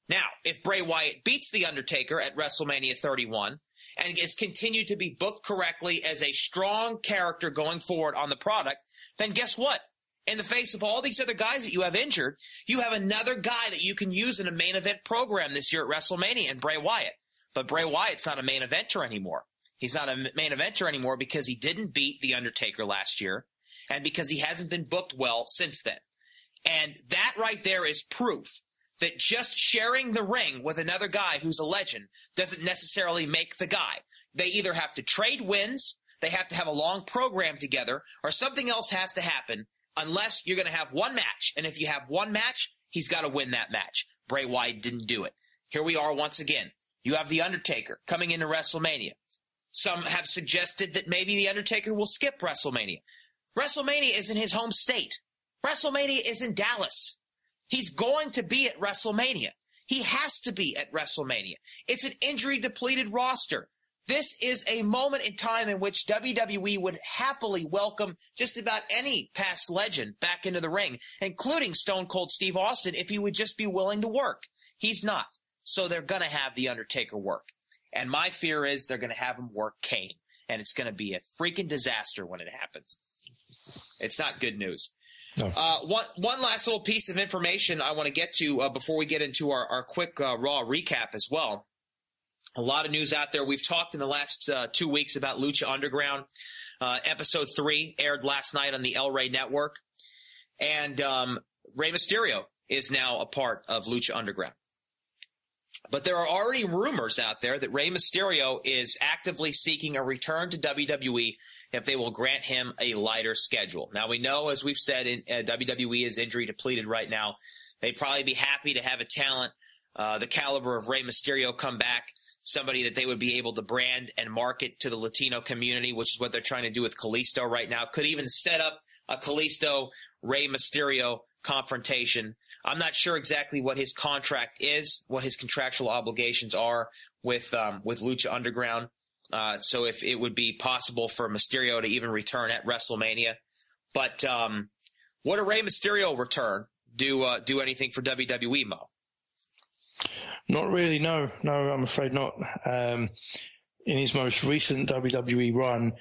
Now, if Bray Wyatt beats The Undertaker at WrestleMania thirty-one and is continued to be booked correctly as a strong character going forward on the product, then guess what? In the face of all these other guys that you have injured, you have another guy that you can use in a main event program this year at WrestleMania, and Bray Wyatt. But Bray Wyatt's not a main eventer anymore. He's not a main eventer anymore because he didn't beat The Undertaker last year, and because he hasn't been booked well since then. And that right there is proof that just sharing the ring with another guy who's a legend doesn't necessarily make the guy. They either have to trade wins, they have to have a long program together, or something else has to happen. Unless you're going to have one match, and if you have one match, he's got to win that match. Bray Wyatt didn't do it. Here we are once again. You have The Undertaker coming into WrestleMania. Some have suggested that maybe The Undertaker will skip WrestleMania. WrestleMania is in his home state. WrestleMania is in Dallas. He's going to be at WrestleMania. He has to be at WrestleMania. It's an injury-depleted roster. This is a moment in time in which W W E would happily welcome just about any past legend back into the ring, including Stone Cold Steve Austin, if he would just be willing to work. He's not. So they're going to have The Undertaker work. And my fear is they're going to have him work Kane, and it's going to be a freaking disaster when it happens. It's not good news. No. Uh, one, one last little piece of information I want to get to uh, before we get into our, our quick uh, Raw recap as well. A lot of news out there. We've talked in the last uh, two weeks about Lucha Underground. Uh, episode three aired last night on the El Rey Network. And um, Rey Mysterio is now a part of Lucha Underground. But there are already rumors out there that Rey Mysterio is actively seeking a return to W W E if they will grant him a lighter schedule. Now, we know, as we've said, in, uh, W W E is injury depleted right now. They'd probably be happy to have a talent, uh, the caliber of Rey Mysterio, come back. Somebody that they would be able to brand and market to the Latino community, which is what they're trying to do with Kalisto right now. Could even set up a Kalisto Rey Mysterio confrontation. I'm not sure exactly what his contract is, what his contractual obligations are with um, with Lucha Underground. Uh, so if it would be possible for Mysterio to even return at WrestleMania, but um, would a Rey Mysterio return do uh, do anything for W W E, Mo? Not really, no. No, I'm afraid not. Um, in his most recent W W E run,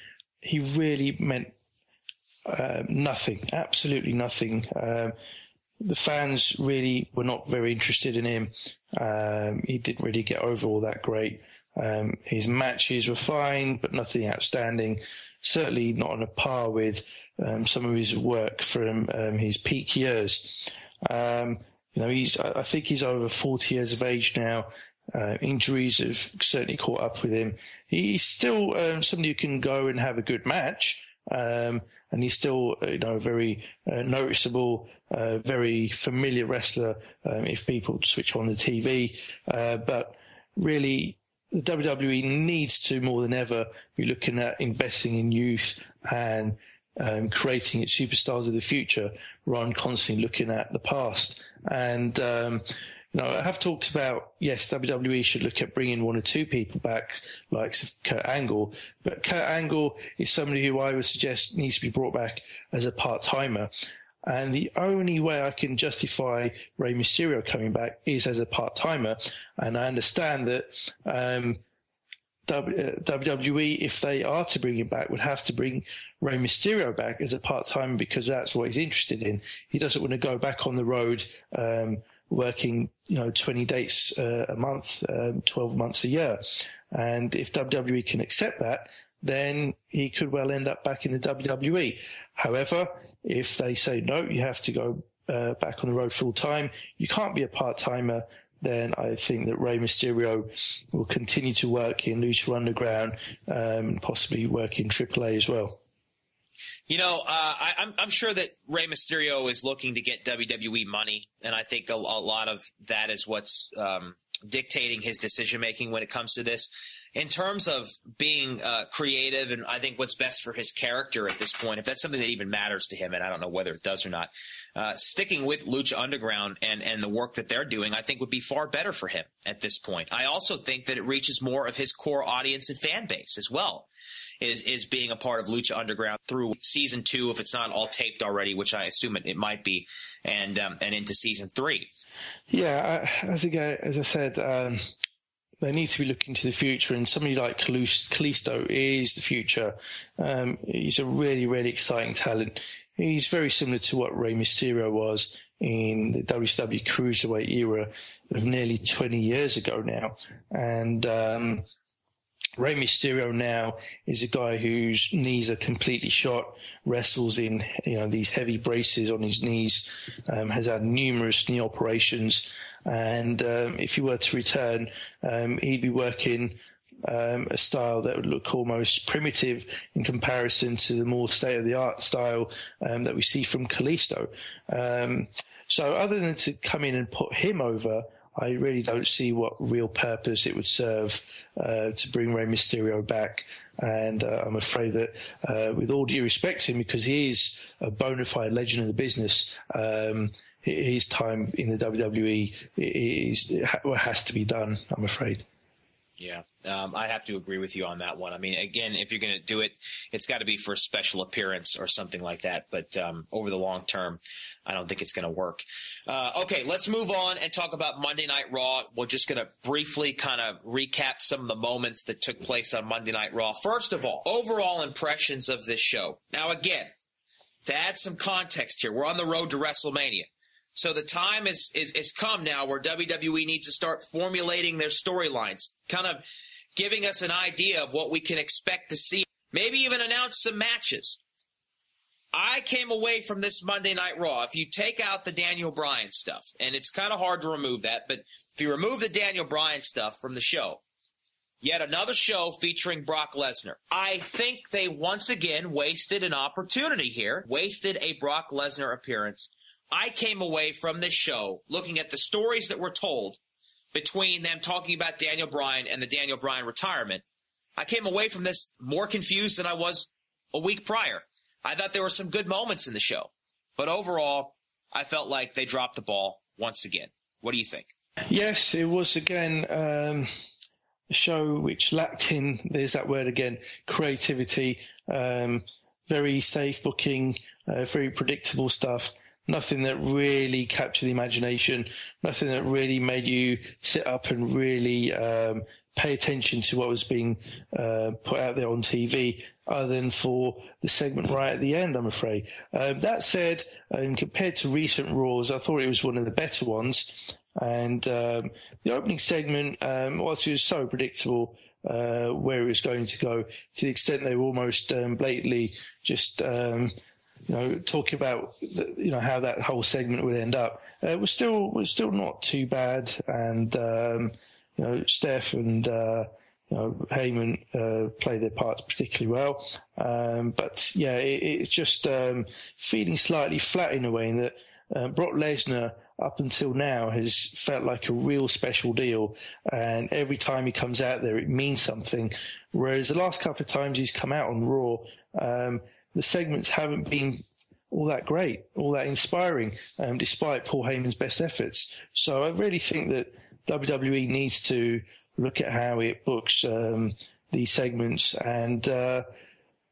he really meant uh, nothing, absolutely nothing. Uh, the fans really were not very interested in him. Um, he didn't really get over all that great. Um, his matches were fine, but nothing outstanding. Certainly not on a par with um, some of his work from um, his peak years. Um You know, he's, I think he's over forty years of age now. Uh, injuries have certainly caught up with him. He's still um, somebody who can go and have a good match. Um, and he's still, you know, very uh, noticeable, uh, very familiar wrestler um, if people switch on the T V. Uh, but really, the W W E needs to, more than ever, be looking at investing in youth and um, creating its superstars of the future rather than constantly looking at the past. And, um, you know, I have talked about, yes, W W E should look at bringing one or two people back, like Kurt Angle. But Kurt Angle is somebody who I would suggest needs to be brought back as a part-timer. And the only way I can justify Rey Mysterio coming back is as a part-timer. And I understand that um, W W E, if they are to bring him back, would have to bring Rey Mysterio back as a part-timer because that's what he's interested in. He doesn't want to go back on the road um, working, you know, twenty dates uh, a month, um, twelve months a year. And if W W E can accept that, then he could well end up back in the W W E. However, if they say, no, you have to go uh, back on the road full time, you can't be a part-timer, then I think that Rey Mysterio will continue to work in Lucha Underground, um, possibly work in triple A as well. You know, uh, I, I'm, I'm sure that Rey Mysterio is looking to get W W E money, and I think a, a lot of that is what's um, dictating his decision-making when it comes to this. In terms of being uh, creative and I think what's best for his character at this point, if that's something that even matters to him, and I don't know whether it does or not, uh, sticking with Lucha Underground and, and the work that they're doing I think would be far better for him at this point. I also think that it reaches more of his core audience and fan base as well, is is being a part of Lucha Underground through season two, if it's not all taped already, which I assume it, it might be, and um, and into season three. Yeah, I, as, again, as I said... Um... They need to be looking to the future, and somebody like Kalisto is the future. Um, he's a really, really exciting talent. He's very similar to what Rey Mysterio was in the W C W Cruiserweight era of nearly twenty years ago now. And um, Rey Mysterio now is a guy whose knees are completely shot, wrestles in you know these heavy braces on his knees, um, has had numerous knee operations. And um, if he were to return, um, he'd be working um, a style that would look almost primitive in comparison to the more state-of-the-art style um, that we see from Kalisto. Um, so other than to come in and put him over, I really don't see what real purpose it would serve uh, to bring Rey Mysterio back. And uh, I'm afraid that uh, with all due respect to him, because he is a bona fide legend of the business, um, his time in the W W E is, has to be done, I'm afraid. Yeah, um, I have to agree with you on that one. I mean, again, if you're going to do it, it's got to be for a special appearance or something like that. But um, over the long term, I don't think it's going to work. Uh, okay, let's move on and talk about Monday Night Raw. We're just going to briefly kind of recap some of the moments that took place on Monday Night Raw. First of all, overall impressions of this show. Now, again, to add some context here, we're on the road to WrestleMania. So the time is, is is come now where W W E needs to start formulating their storylines, kind of giving us an idea of what we can expect to see, maybe even announce some matches. I came away from this Monday Night Raw, if you take out the Daniel Bryan stuff, and it's kind of hard to remove that, but if you remove the Daniel Bryan stuff from the show, yet another show featuring Brock Lesnar. I think they once again wasted an opportunity here, wasted a Brock Lesnar appearance. I came away from this show looking at the stories that were told between them talking about Daniel Bryan and the Daniel Bryan retirement. I came away from this more confused than I was a week prior. I thought there were some good moments in the show. But overall, I felt like they dropped the ball once again. What do you think? Yes, it was, again, um, a show which lacked in, there's that word again, creativity, um, very safe booking, uh, very predictable stuff. Nothing that really captured the imagination, nothing that really made you sit up and really um, pay attention to what was being uh, put out there on T V, other than for the segment right at the end, I'm afraid. Um, that said, um, compared to recent Raws, I thought it was one of the better ones. And um, the opening segment, um, whilst it was so predictable uh, where it was going to go, to the extent they were almost um, blatantly just... Um, you know, talking about, you know, how that whole segment would end up. Uh, it was still, was still not too bad. And, um, you know, Steph and, uh, you know, Heyman, uh, play their parts particularly well. Um, but yeah, it, it's just, um, feeling slightly flat in a way in that, uh, Brock Lesnar up until now has felt like a real special deal. And every time he comes out there, it means something. Whereas the last couple of times he's come out on Raw, um, the segments haven't been all that great, all that inspiring, um, despite Paul Heyman's best efforts. So I really think that W W E needs to look at how it books um, these segments, and uh,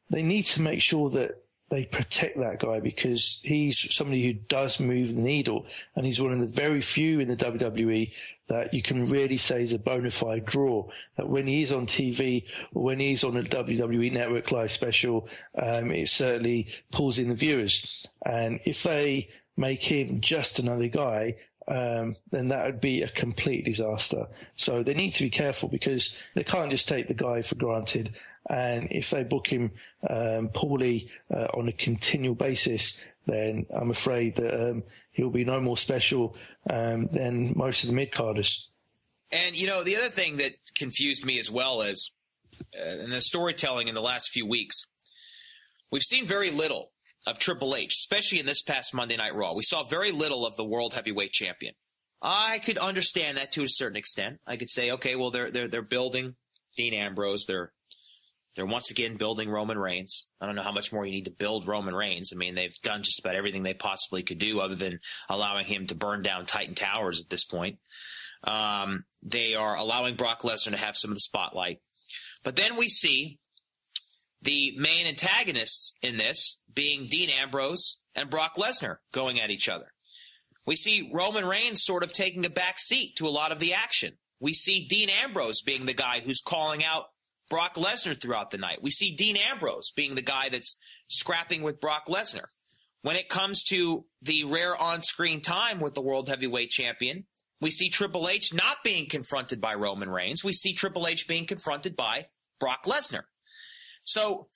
they need to make sure that they protect that guy, because he's somebody who does move the needle, and he's one of the very few in the W W E that you can really say is a bona fide draw, that when he is on T V or when he's on a W W E Network live special, um, it certainly pulls in the viewers. And if they make him just another guy, um, then that would be a complete disaster. So they need to be careful, because they can't just take the guy for granted. And if they book him um, poorly uh, on a continual basis, then I'm afraid that um, he'll be no more special um, than most of the mid-carders. And, you know, the other thing that confused me as well is, uh, in the storytelling in the last few weeks, we've seen very little of Triple H, especially in this past Monday Night Raw. We saw very little of the World Heavyweight Champion. I could understand that to a certain extent. I could say, okay, well, they're they're they're building Dean Ambrose. They're They're once again building Roman Reigns. I don't know how much more you need to build Roman Reigns. I mean, they've done just about everything they possibly could do other than allowing him to burn down Titan Towers at this point. Um, they are allowing Brock Lesnar to have some of the spotlight. But then we see the main antagonists in this being Dean Ambrose and Brock Lesnar going at each other. We see Roman Reigns sort of taking a back seat to a lot of the action. We see Dean Ambrose being the guy who's calling out Brock Lesnar throughout the night. We see Dean Ambrose being the guy that's scrapping with Brock Lesnar. When it comes to the rare on-screen time with the World Heavyweight Champion, we see Triple H not being confronted by Roman Reigns. We see Triple H being confronted by Brock Lesnar. So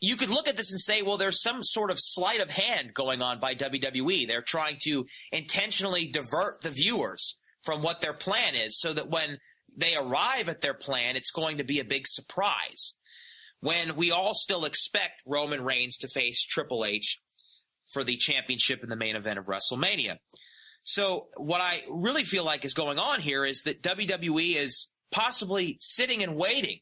you could look at this and say, well, there's some sort of sleight of hand going on by W W E. They're trying to intentionally divert the viewers from what their plan is, so that when they arrive at their plan, it's going to be a big surprise, when we all still expect Roman Reigns to face Triple H for the championship in the main event of WrestleMania. So what I really feel like is going on here is that W W E is possibly sitting and waiting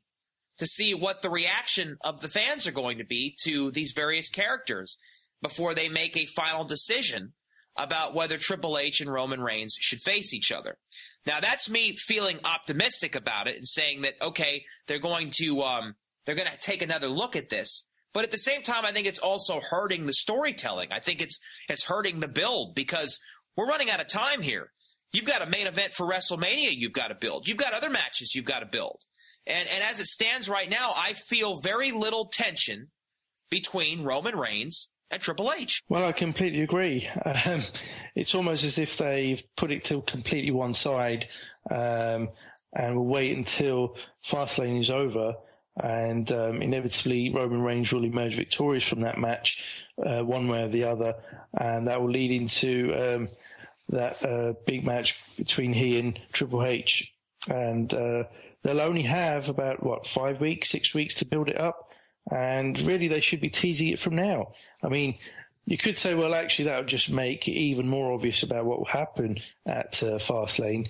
to see what the reaction of the fans are going to be to these various characters before they make a final decision about whether Triple H and Roman Reigns should face each other. Now, that's me feeling optimistic about it and saying that, okay, they're going to um, they're going to take another look at this. But at the same time, I think it's also hurting the storytelling. I think it's it's hurting the build, because we're running out of time here. You've got a main event for WrestleMania you've got to build. You've got other matches you've got to build. And, and as it stands right now, I feel very little tension between Roman Reigns and Triple H. Well, I completely agree. Um, it's almost as if they've put it to completely one side, um, and will wait until Fastlane is over, and um, inevitably Roman Reigns will emerge victorious from that match, uh, one way or the other, and that will lead into um, that uh, big match between he and Triple H. And uh, they'll only have about, what, five weeks, six weeks to build it up. And really, they should be teasing it from now. I mean, you could say, well, actually, that would just make it even more obvious about what will happen at uh, Fastlane.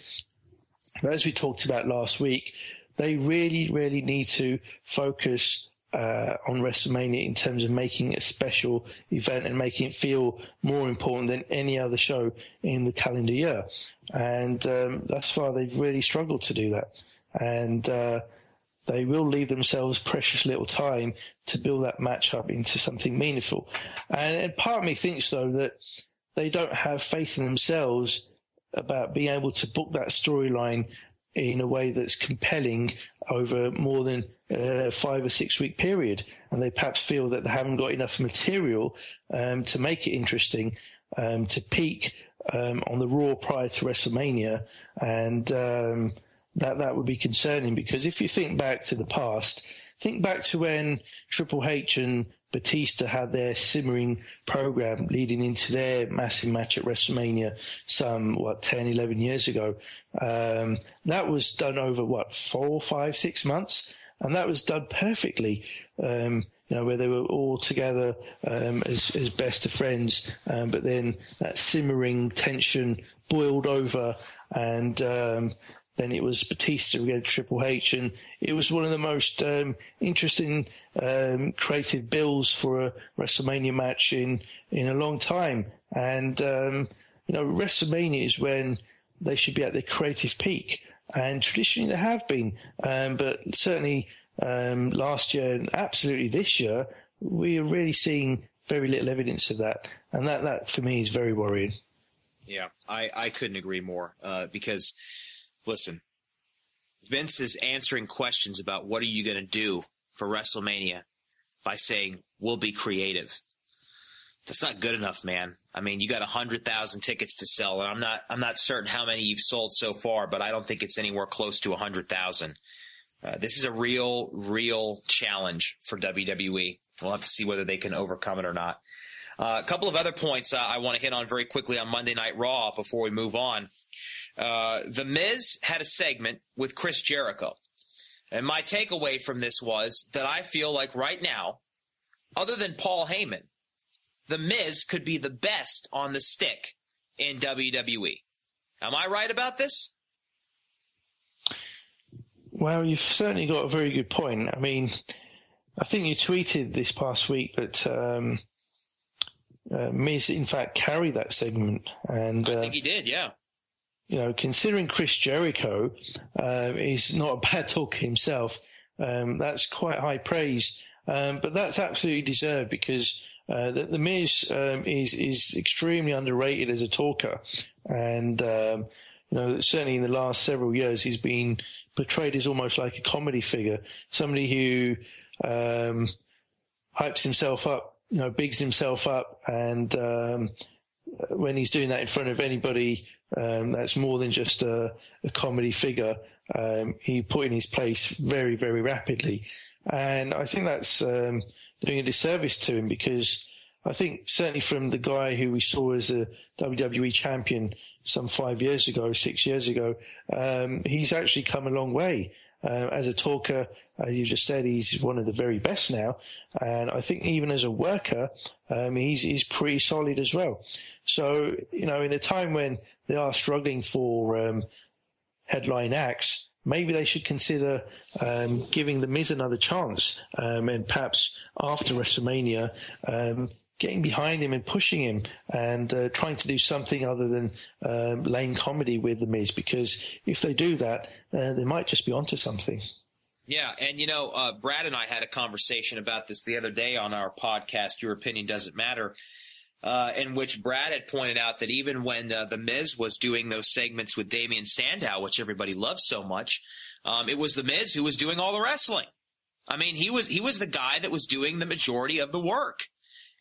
But as we talked about last week, they really, really need to focus uh, on WrestleMania in terms of making it a special event and making it feel more important than any other show in the calendar year. And um, that's why they've really struggled to do that. And uh they will leave themselves precious little time to build that match up into something meaningful. And, and part of me thinks, though, that they don't have faith in themselves about being able to book that storyline in a way that's compelling over more than a five or six week period. And they perhaps feel that they haven't got enough material um, to make it interesting, um, to peak um, on the Raw prior to WrestleMania. And, um, That that would be concerning, because if you think back to the past, think back to when Triple H and Batista had their simmering program leading into their massive match at WrestleMania some, what, ten, eleven years ago. Um, that was done over, what, four, five, six months? And that was done perfectly, um, you know, where they were all together um, as, as best of friends. Um, but then that simmering tension boiled over, and um, Then it was Bautista, we had Triple H, and it was one of the most um, interesting um, creative builds for a WrestleMania match in, in a long time. And, um, you know, WrestleMania is when they should be at their creative peak. And traditionally they have been, um, but certainly um, last year and absolutely this year, we are really seeing very little evidence of that. And that, that for me, is very worrying. Yeah, I, I couldn't agree more uh, because... Listen, Vince is answering questions about what are you going to do for WrestleMania by saying, we'll be creative. That's not good enough, man. I mean, you got one hundred thousand tickets to sell, and I'm not I'm not certain how many you've sold so far, but I don't think it's anywhere close to one hundred thousand. Uh, this is a real, real challenge for W W E. We'll have to see whether they can overcome it or not. Uh, a couple of other points uh, I want to hit on very quickly on Monday Night Raw before we move on. Uh, The Miz had a segment with Chris Jericho, and my takeaway from this was that I feel like right now, other than Paul Heyman, The Miz could be the best on the stick in W W E. Am I right about this? Well, you've certainly got a very good point. I mean, I think you tweeted this past week that um, uh, Miz, in fact, carried that segment. And uh, I think he did, yeah. You know, considering Chris Jericho uh, is not a bad talker himself, um, that's quite high praise. Um, but that's absolutely deserved because uh, the, the Miz um, is is extremely underrated as a talker, and um, you know, certainly in the last several years he's been portrayed as almost like a comedy figure, somebody who um, hypes himself up, you know, bigs himself up, and um, when he's doing that in front of anybody. Um, that's more than just a, a comedy figure. Um, he put in his place very, very rapidly. And I think that's um, doing a disservice to him because I think certainly from the guy who we saw as a W W E champion some five years ago, six years ago, um, he's actually come a long way. Uh, as a talker, as you just said, he's one of the very best now. And I think even as a worker, um, he's, he's pretty solid as well. So, you know, in a time when they are struggling for um, headline acts, maybe they should consider um, giving The Miz another chance um, and perhaps after WrestleMania um, getting behind him and pushing him and uh, trying to do something other than um, lame comedy with The Miz, because if they do that, uh, they might just be onto something. Yeah, and, you know, uh, Brad and I had a conversation about this the other day on our podcast, Your Opinion Doesn't Matter, uh, in which Brad had pointed out that even when uh, The Miz was doing those segments with Damian Sandow, which everybody loves so much, um, it was The Miz who was doing all the wrestling. I mean, he was he was the guy that was doing the majority of the work.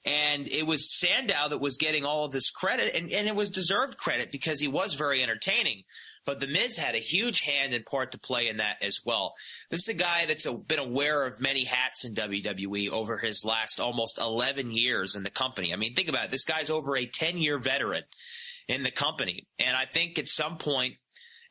And it was Sandow that was getting all of this credit, and, and it was deserved credit because he was very entertaining. But The Miz had a huge hand and part to play in that as well. This is a guy that's a, been aware of many hats in W W E over his last almost eleven years in the company. I mean, think about it. This guy's over a ten-year veteran in the company. And I think at some point,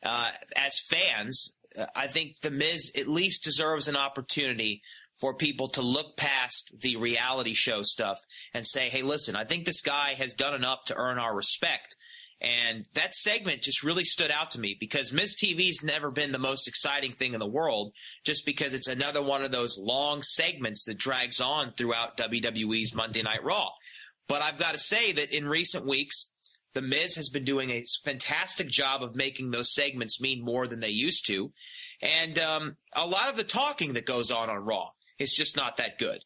uh, as fans, I think The Miz at least deserves an opportunity for people to look past the reality show stuff and say, hey, listen, I think this guy has done enough to earn our respect. And that segment just really stood out to me because Miz T V's never been the most exciting thing in the world just because it's another one of those long segments that drags on throughout W W E's Monday Night Raw. But I've got to say that in recent weeks, The Miz has been doing a fantastic job of making those segments mean more than they used to. And um, a lot of the talking that goes on on Raw, it's just not that good.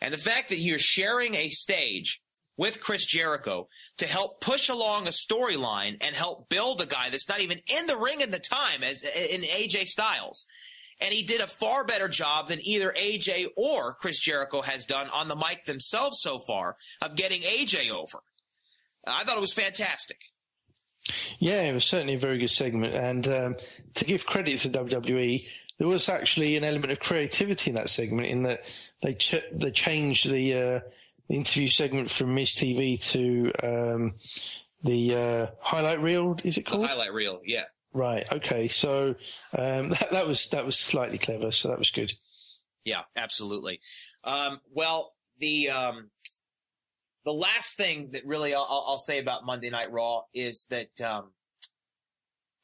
And the fact that you're sharing a stage with Chris Jericho to help push along a storyline and help build a guy that's not even in the ring at the time as in A J Styles. And he did a far better job than either A J or Chris Jericho has done on the mic themselves so far of getting A J over. I thought it was fantastic. Yeah, it was certainly a very good segment. And um, to give credit to W W E, there was actually an element of creativity in that segment in that they ch- they changed the uh, interview segment from Miz T V to um, the uh, highlight reel, is it called? The highlight reel, yeah. Right, okay. So um, that, that was that was slightly clever, so that was good. Yeah, absolutely. Um, well, the um, the last thing that really I'll, I'll say about Monday Night Raw is that um, –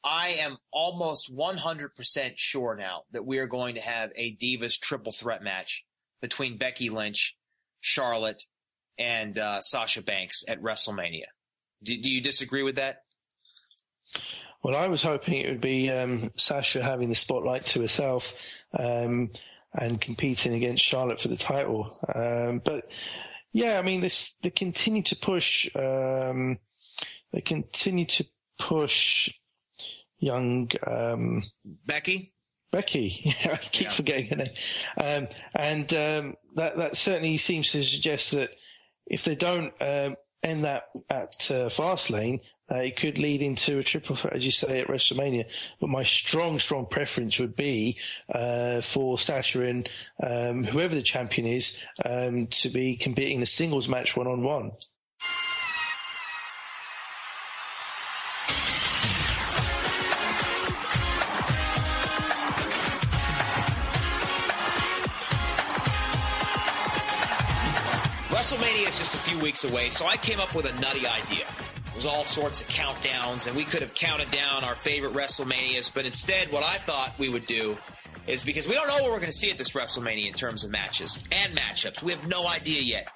I am almost one hundred percent sure now that we are going to have a Divas triple threat match between Becky Lynch, Charlotte, and uh, Sasha Banks at WrestleMania. Do, do you disagree with that? Well, I was hoping it would be um, Sasha having the spotlight to herself um, and competing against Charlotte for the title. Um, but, yeah, I mean, this, they continue to push um, – they continue to push – young um Becky Becky yeah I keep yeah. forgetting her name, um and um that that certainly seems to suggest that if they don't um end that at uh, Fastlane, uh, it could lead into a triple threat, as you say, at WrestleMania. But my strong strong preference would be uh for Sasha and um whoever the champion is um to be competing in a singles match one on one. WrestleMania is just a few weeks away, so I came up with a nutty idea. There was all sorts of countdowns, and we could have counted down our favorite WrestleManias, but instead what I thought we would do is, because we don't know what we're going to see at this WrestleMania in terms of matches and matchups. We have no idea yet.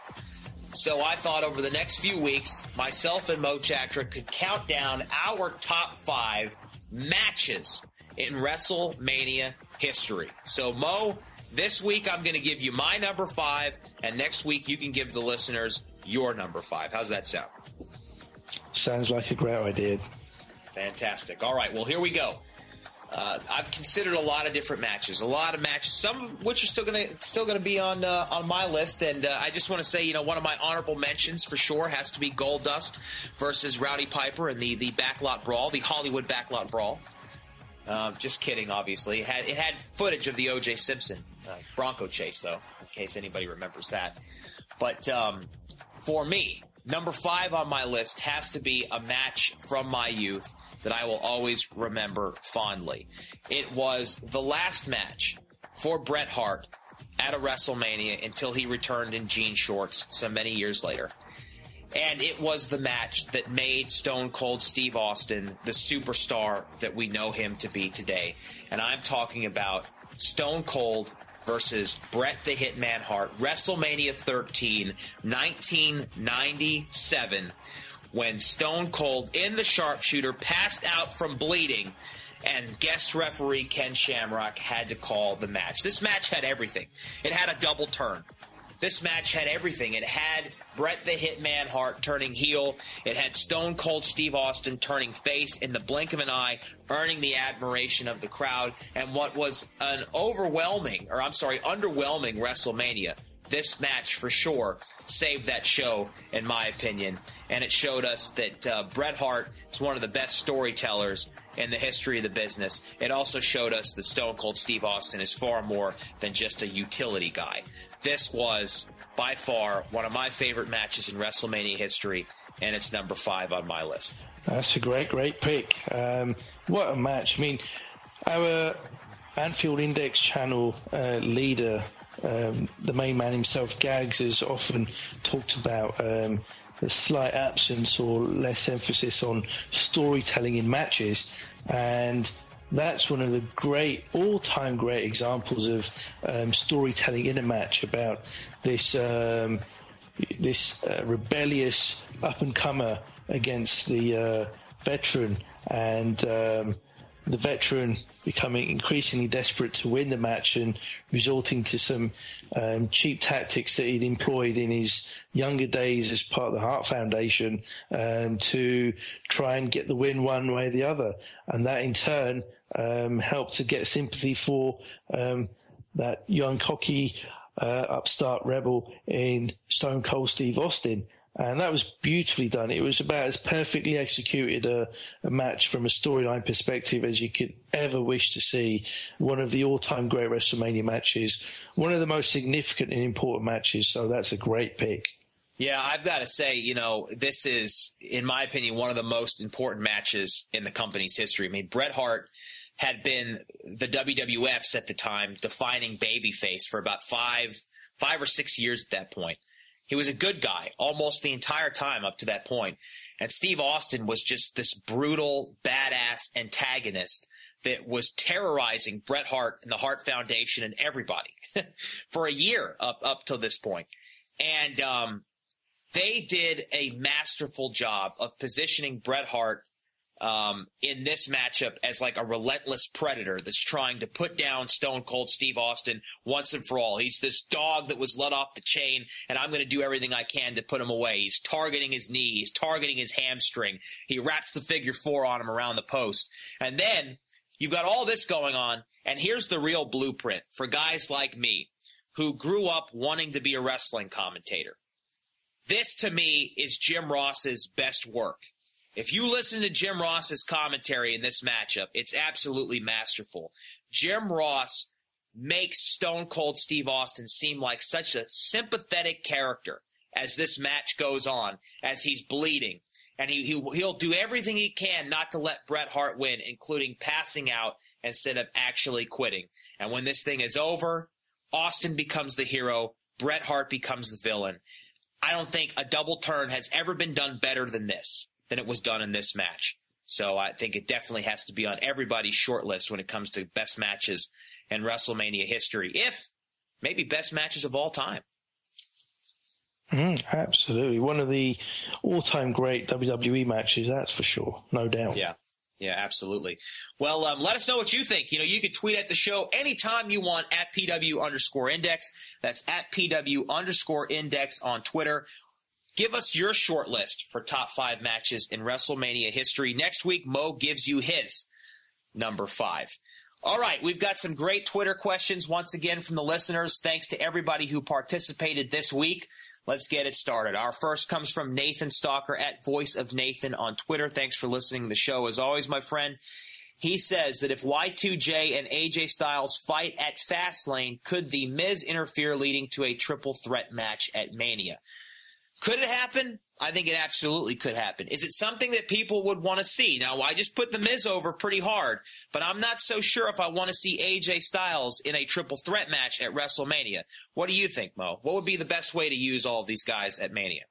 So I thought over the next few weeks, myself and Mo Chatra could count down our top five matches in WrestleMania history. So, Mo, this week, I'm going to give you my number five, and next week you can give the listeners your number five. How's that sound? Sounds like a great idea. Fantastic. All right, well, here we go. Uh, I've considered a lot of different matches, a lot of matches, some of which are still going to still going to be on uh, on my list. And uh, I just want to say, you know, one of my honorable mentions for sure has to be Goldust versus Rowdy Piper in the, the Backlot Brawl, the Hollywood Backlot Brawl. Uh, just kidding, obviously. It had, it had footage of the O J Simpson uh, Bronco chase, though, in case anybody remembers that. But um, for me, number five on my list has to be a match from my youth that I will always remember fondly. It was the last match for Bret Hart at a WrestleMania until he returned in jean shorts so many years later. And it was the match that made Stone Cold Steve Austin the superstar that we know him to be today. And I'm talking about Stone Cold versus Bret the Hitman Hart, WrestleMania thirteen, nineteen ninety-seven, when Stone Cold in the sharpshooter passed out from bleeding, and guest referee Ken Shamrock had to call the match. This match had everything. It had a double turn. This match had everything. It had Bret the Hitman Hart turning heel. It had Stone Cold Steve Austin turning face in the blink of an eye, earning the admiration of the crowd. And what was an overwhelming, or I'm sorry, underwhelming WrestleMania, this match for sure saved that show, in my opinion. And it showed us that uh, Bret Hart is one of the best storytellers in the history of the business. It also showed us that Stone Cold Steve Austin is far more than just a utility guy. This was, by far, one of my favorite matches in WrestleMania history, and it's number five on my list. That's a great, great pick. Um, what a match. I mean, our Anfield Index channel uh, leader, um, the main man himself, Gags, has often talked about um, the slight absence or less emphasis on storytelling in matches, and that's one of the great, all-time great examples of um, storytelling in a match about this um, this uh, rebellious up-and-comer against the uh, veteran, and um, the veteran becoming increasingly desperate to win the match and resorting to some um, cheap tactics that he'd employed in his younger days as part of the Hart Foundation um, to try and get the win one way or the other. And that, in turn, Um, helped to get sympathy for um, that young, cocky, uh, upstart rebel in Stone Cold Steve Austin. And that was beautifully done. It was about as perfectly executed a, a match from a storyline perspective as you could ever wish to see. One of the all-time great WrestleMania matches. One of the most significant and important matches. So that's a great pick. Yeah, I've got to say, you know, this is, in my opinion, one of the most important matches in the company's history. I mean, Bret Hart had been the W W F's at the time defining babyface for about five, five or six years at that point. He was a good guy almost the entire time up to that point. And Steve Austin was just this brutal, badass antagonist that was terrorizing Bret Hart and the Hart Foundation and everybody for a year up up till this point. And um, they did a masterful job of positioning Bret Hart um, in this matchup as like a relentless predator that's trying to put down Stone Cold Steve Austin once and for all. He's this dog that was let off the chain, and I'm going to do everything I can to put him away. He's targeting his knee. He's targeting his hamstring. He wraps the figure four on him around the post. And then you've got all this going on, and here's the real blueprint for guys like me who grew up wanting to be a wrestling commentator. This, to me, is Jim Ross's best work. If you listen to Jim Ross's commentary in this matchup, it's absolutely masterful. Jim Ross makes Stone Cold Steve Austin seem like such a sympathetic character as this match goes on, as he's bleeding. And he, he, he'll do everything he can not to let Bret Hart win, including passing out instead of actually quitting. And when this thing is over, Austin becomes the hero. Bret Hart becomes the villain. I don't think a double turn has ever been done better than this, than it was done in this match. So I think it definitely has to be on everybody's short list when it comes to best matches in WrestleMania history, if maybe best matches of all time. Mm, absolutely. One of the all-time great W W E matches, that's for sure. No doubt. Yeah. Yeah, absolutely. Well, um, let us know what you think. You know, you can tweet at the show anytime you want at P W underscore index. That's at P W underscore index on Twitter. Give us your short list for top five matches in WrestleMania history. Next week, Mo gives you his number five. All right, we've got some great Twitter questions once again from the listeners. Thanks to everybody who participated this week. Let's get it started. Our first comes from Nathan Stalker at Voice of Nathan on Twitter. Thanks for listening to the show as always, my friend. He says that if Y two J and A J Styles fight at Fastlane, could The Miz interfere, leading to a triple threat match at Mania? Could it happen? I think it absolutely could happen. Is it something that people would want to see? Now, I just put The Miz over pretty hard, but I'm not so sure if I want to see A J Styles in a triple threat match at WrestleMania. What do you think, Mo? What would be the best way to use all of these guys at Mania?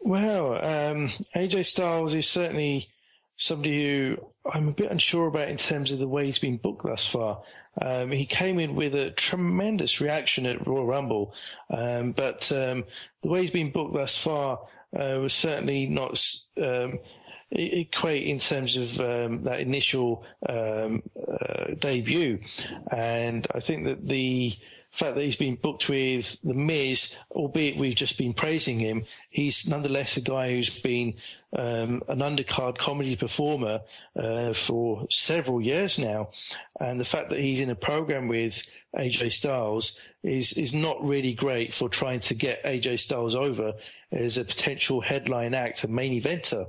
Well, um, A J Styles is certainly somebody who I'm a bit unsure about in terms of the way he's been booked thus far. Um, he came in with a tremendous reaction at Royal Rumble, um, but um, the way he's been booked thus far uh, was certainly not um, equate in terms of um, that initial um, uh, debut. And I think that the fact that he's been booked with The Miz, albeit we've just been praising him, he's nonetheless a guy who's been um, an undercard comedy performer uh, for several years now. And the fact that he's in a program with A J Styles is, is not really great for trying to get A J Styles over as a potential headline act, a main eventer.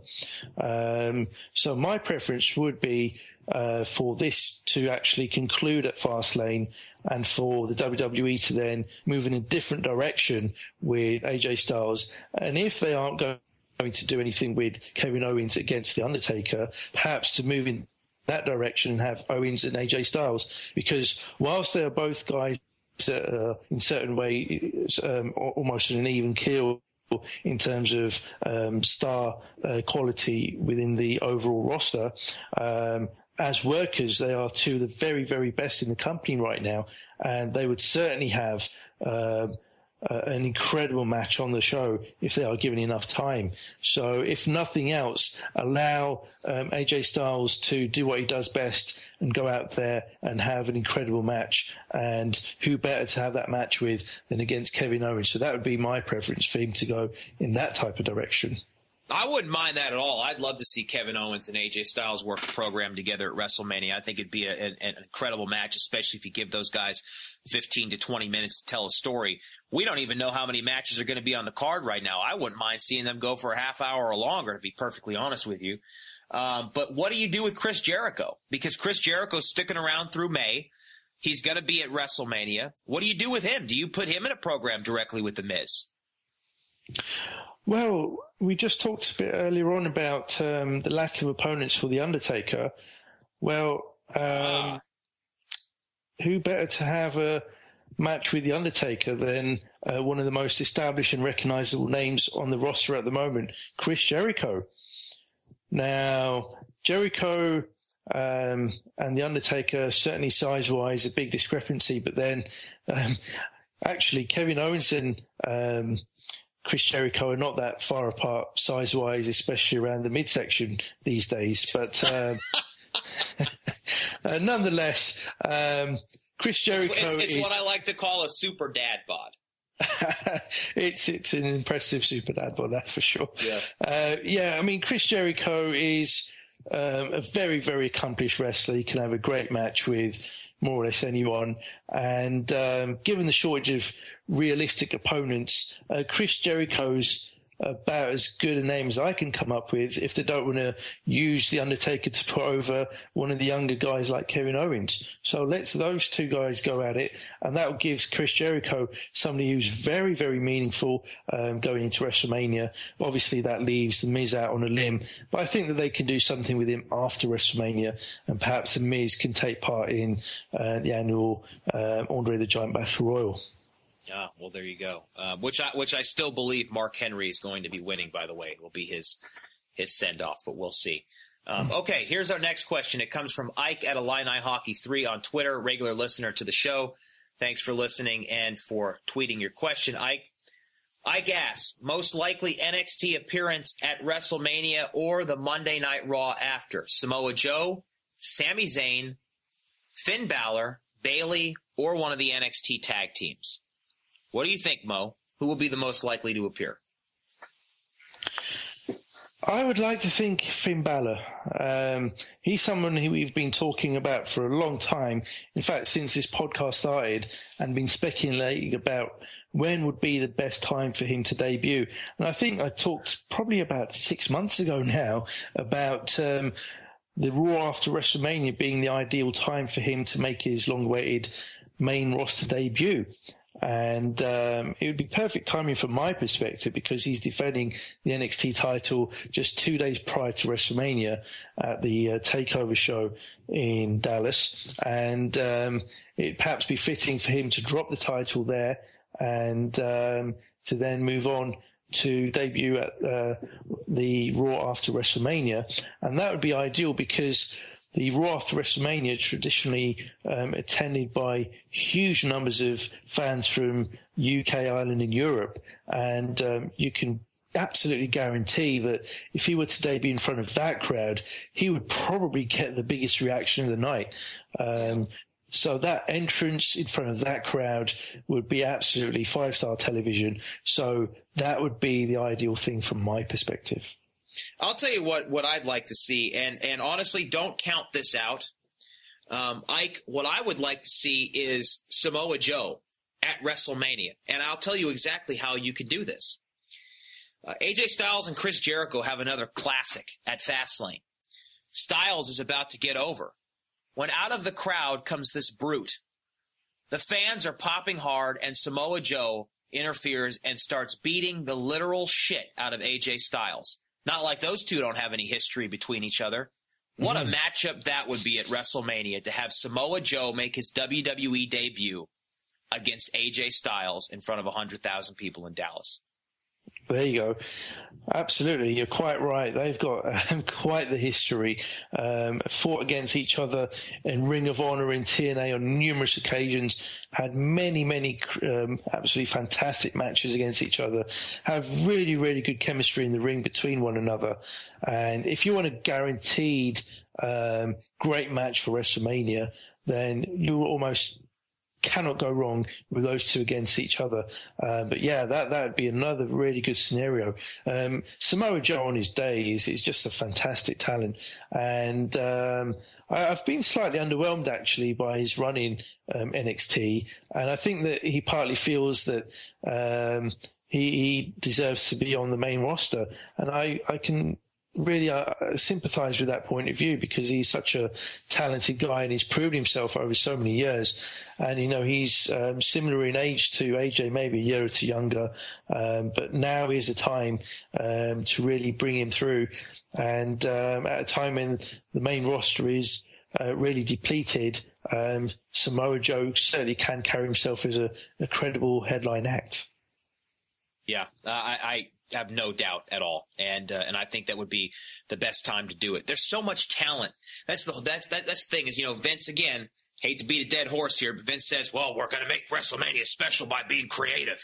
Um, so my preference would be uh, for this to actually conclude at Fastlane and for the W W E to then move in a different direction with A J Styles. And if they aren't going to do anything with Kevin Owens against The Undertaker, perhaps to move in that direction and have Owens and A J Styles, because whilst they are both guys that are in certain ways um, almost an even keel in terms of um, star uh, quality within the overall roster, um, as workers they are two of the very, very best in the company right now, and they would certainly have um, uh, an incredible match on the show if they are given enough time. So if nothing else, allow um, A J Styles to do what he does best and go out there and have an incredible match, and who better to have that match with than against Kevin Owens. So that would be my preference for him to go in that type of direction. I wouldn't mind that at all. I'd love to see Kevin Owens and A J Styles work a program together at WrestleMania. I think it'd be a, an, an incredible match, especially if you give those guys fifteen to twenty minutes to tell a story. We don't even know how many matches are going to be on the card right now. I wouldn't mind seeing them go for a half hour or longer, to be perfectly honest with you. Um, but what do you do with Chris Jericho? Because Chris Jericho's sticking around through May. He's going to be at WrestleMania. What do you do with him? Do you put him in a program directly with The Miz? Well, we just talked a bit earlier on about um, the lack of opponents for The Undertaker. Well, um, ah. who better to have a match with The Undertaker than uh, one of the most established and recognizable names on the roster at the moment, Chris Jericho. Now, Jericho um, and The Undertaker, certainly size-wise, a big discrepancy, but then um, actually Kevin Owens and um, Chris Jericho are not that far apart size-wise, especially around the midsection these days. But uh, uh, nonetheless, um, Chris Jericho it's, it's, it's is... what I like to call a super dad bod. it's it's an impressive super dad bod, that's for sure. Yeah, uh, yeah I mean, Chris Jericho is um, a very, very accomplished wrestler. He can have a great match with more or less anyone. And um, given the shortage of realistic opponents, uh, Chris Jericho's about as good a name as I can come up with if they don't want to use The Undertaker to put over one of the younger guys like Kevin Owens. So let those two guys go at it, and that gives Chris Jericho somebody who's very, very meaningful um, going into WrestleMania. Obviously, that leaves The Miz out on a limb, but I think that they can do something with him after WrestleMania, and perhaps The Miz can take part in uh, the annual uh, Andre the Giant Battle Royal. Ah, well, there you go. Uh, which I which I still believe Mark Henry is going to be winning, by the way. It will be his his send-off, but we'll see. Um, okay, here's our next question. It comes from Ike at Illini Hockey three on Twitter, regular listener to the show. Thanks for listening and for tweeting your question, Ike. Ike asks, most likely N X T appearance at WrestleMania or the Monday Night Raw after? Samoa Joe, Sami Zayn, Finn Balor, Bayley, or one of the N X T tag teams? What do you think, Mo? Who will be the most likely to appear? I would like to think Finn Balor. Um, he's someone who we've been talking about for a long time. In fact, since this podcast started, and been speculating about when would be the best time for him to debut. And I think I talked probably about six months ago now about um, the Raw after WrestleMania being the ideal time for him to make his long-awaited main roster debut. And um, it would be perfect timing from my perspective because he's defending the N X T title just two days prior to WrestleMania at the uh, TakeOver show in Dallas. And um, it perhaps be fitting for him to drop the title there and um, to then move on to debut at uh, the Raw after WrestleMania. And that would be ideal because the Raw after WrestleMania, traditionally um, attended by huge numbers of fans from U K, Ireland and Europe. And um, you can absolutely guarantee that if he were to debut in front of that crowd, he would probably get the biggest reaction of the night. Um, so that entrance in front of that crowd would be absolutely five-star television. So that would be the ideal thing from my perspective. I'll tell you what, what I'd like to see, and, and honestly, don't count this out. Um, Ike, what I would like to see is Samoa Joe at WrestleMania, and I'll tell you exactly how you could do this. Uh, A J Styles and Chris Jericho have another classic at Fastlane. Styles is about to get over. When out of the crowd comes this brute, the fans are popping hard, and Samoa Joe interferes and starts beating the literal shit out of A J Styles. Not like those two don't have any history between each other. What mm-hmm. a matchup that would be at WrestleMania to have Samoa Joe make his W W E debut against A J Styles in front of one hundred thousand people in Dallas. There you go. Absolutely. You're quite right. They've got um, quite the history. Um, fought against each other in Ring of Honor and T N A on numerous occasions. Had many, many um, absolutely fantastic matches against each other. Have really, really good chemistry in the ring between one another. And if you want a guaranteed um, great match for WrestleMania, then you will almost cannot go wrong with those two against each other. Uh, but yeah, that that would be another really good scenario. Um, Samoa Joe on his day is, is just a fantastic talent. And um, I, I've been slightly underwhelmed, actually, by his run in um, N X T. And I think that he partly feels that um, he, he deserves to be on the main roster. And I, I can... really uh, sympathize with that point of view because he's such a talented guy and he's proved himself over so many years. And, you know, he's um, similar in age to A J, maybe a year or two younger. Um, but now is the time um, to really bring him through. And um, at a time when the main roster is uh, really depleted, um, Samoa Joe certainly can carry himself as a, a credible headline act. Yeah, uh, I, I have no doubt at all, and uh, and I think that would be the best time to do it. There's so much talent. That's the that's that, that's the thing is, you know, Vince, again, hate to beat a dead horse here, but Vince says, well, we're going to make WrestleMania special by being creative.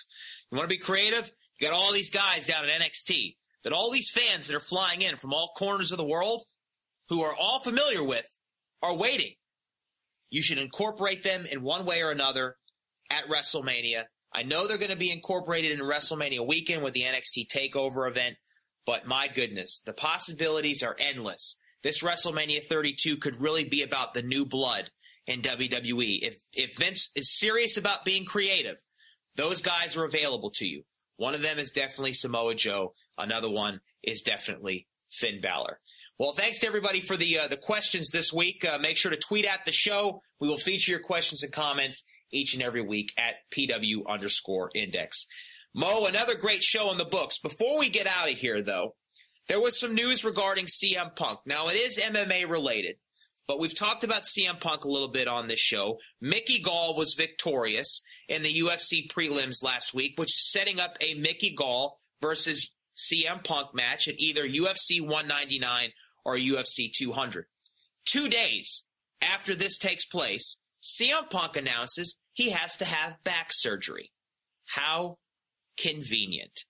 You want to be creative? You got all these guys down at N X T, that all these fans that are flying in from all corners of the world, who are all familiar with, are waiting. You should incorporate them in one way or another at WrestleMania. I know they're going to be incorporated in WrestleMania weekend with the N X T TakeOver event, but my goodness, the possibilities are endless. This WrestleMania thirty-two could really be about the new blood in W W E. If if Vince is serious about being creative, those guys are available to you. One of them is definitely Samoa Joe. Another one is definitely Finn Balor. Well, thanks to everybody for the uh, the questions this week. Uh, make sure to tweet at the show. We will feature your questions and comments each and every week at P W underscore index. Mo, another great show on the books. Before we get out of here, though, there was some news regarding C M Punk. Now, it is M M A related, but we've talked about C M Punk a little bit on this show. Mickey Gall was victorious in the U F C prelims last week, which is setting up a Mickey Gall versus C M Punk match at either U F C one ninety-nine or U F C two hundred. Two days after this takes place, C M Punk announces he has to have back surgery. How convenient.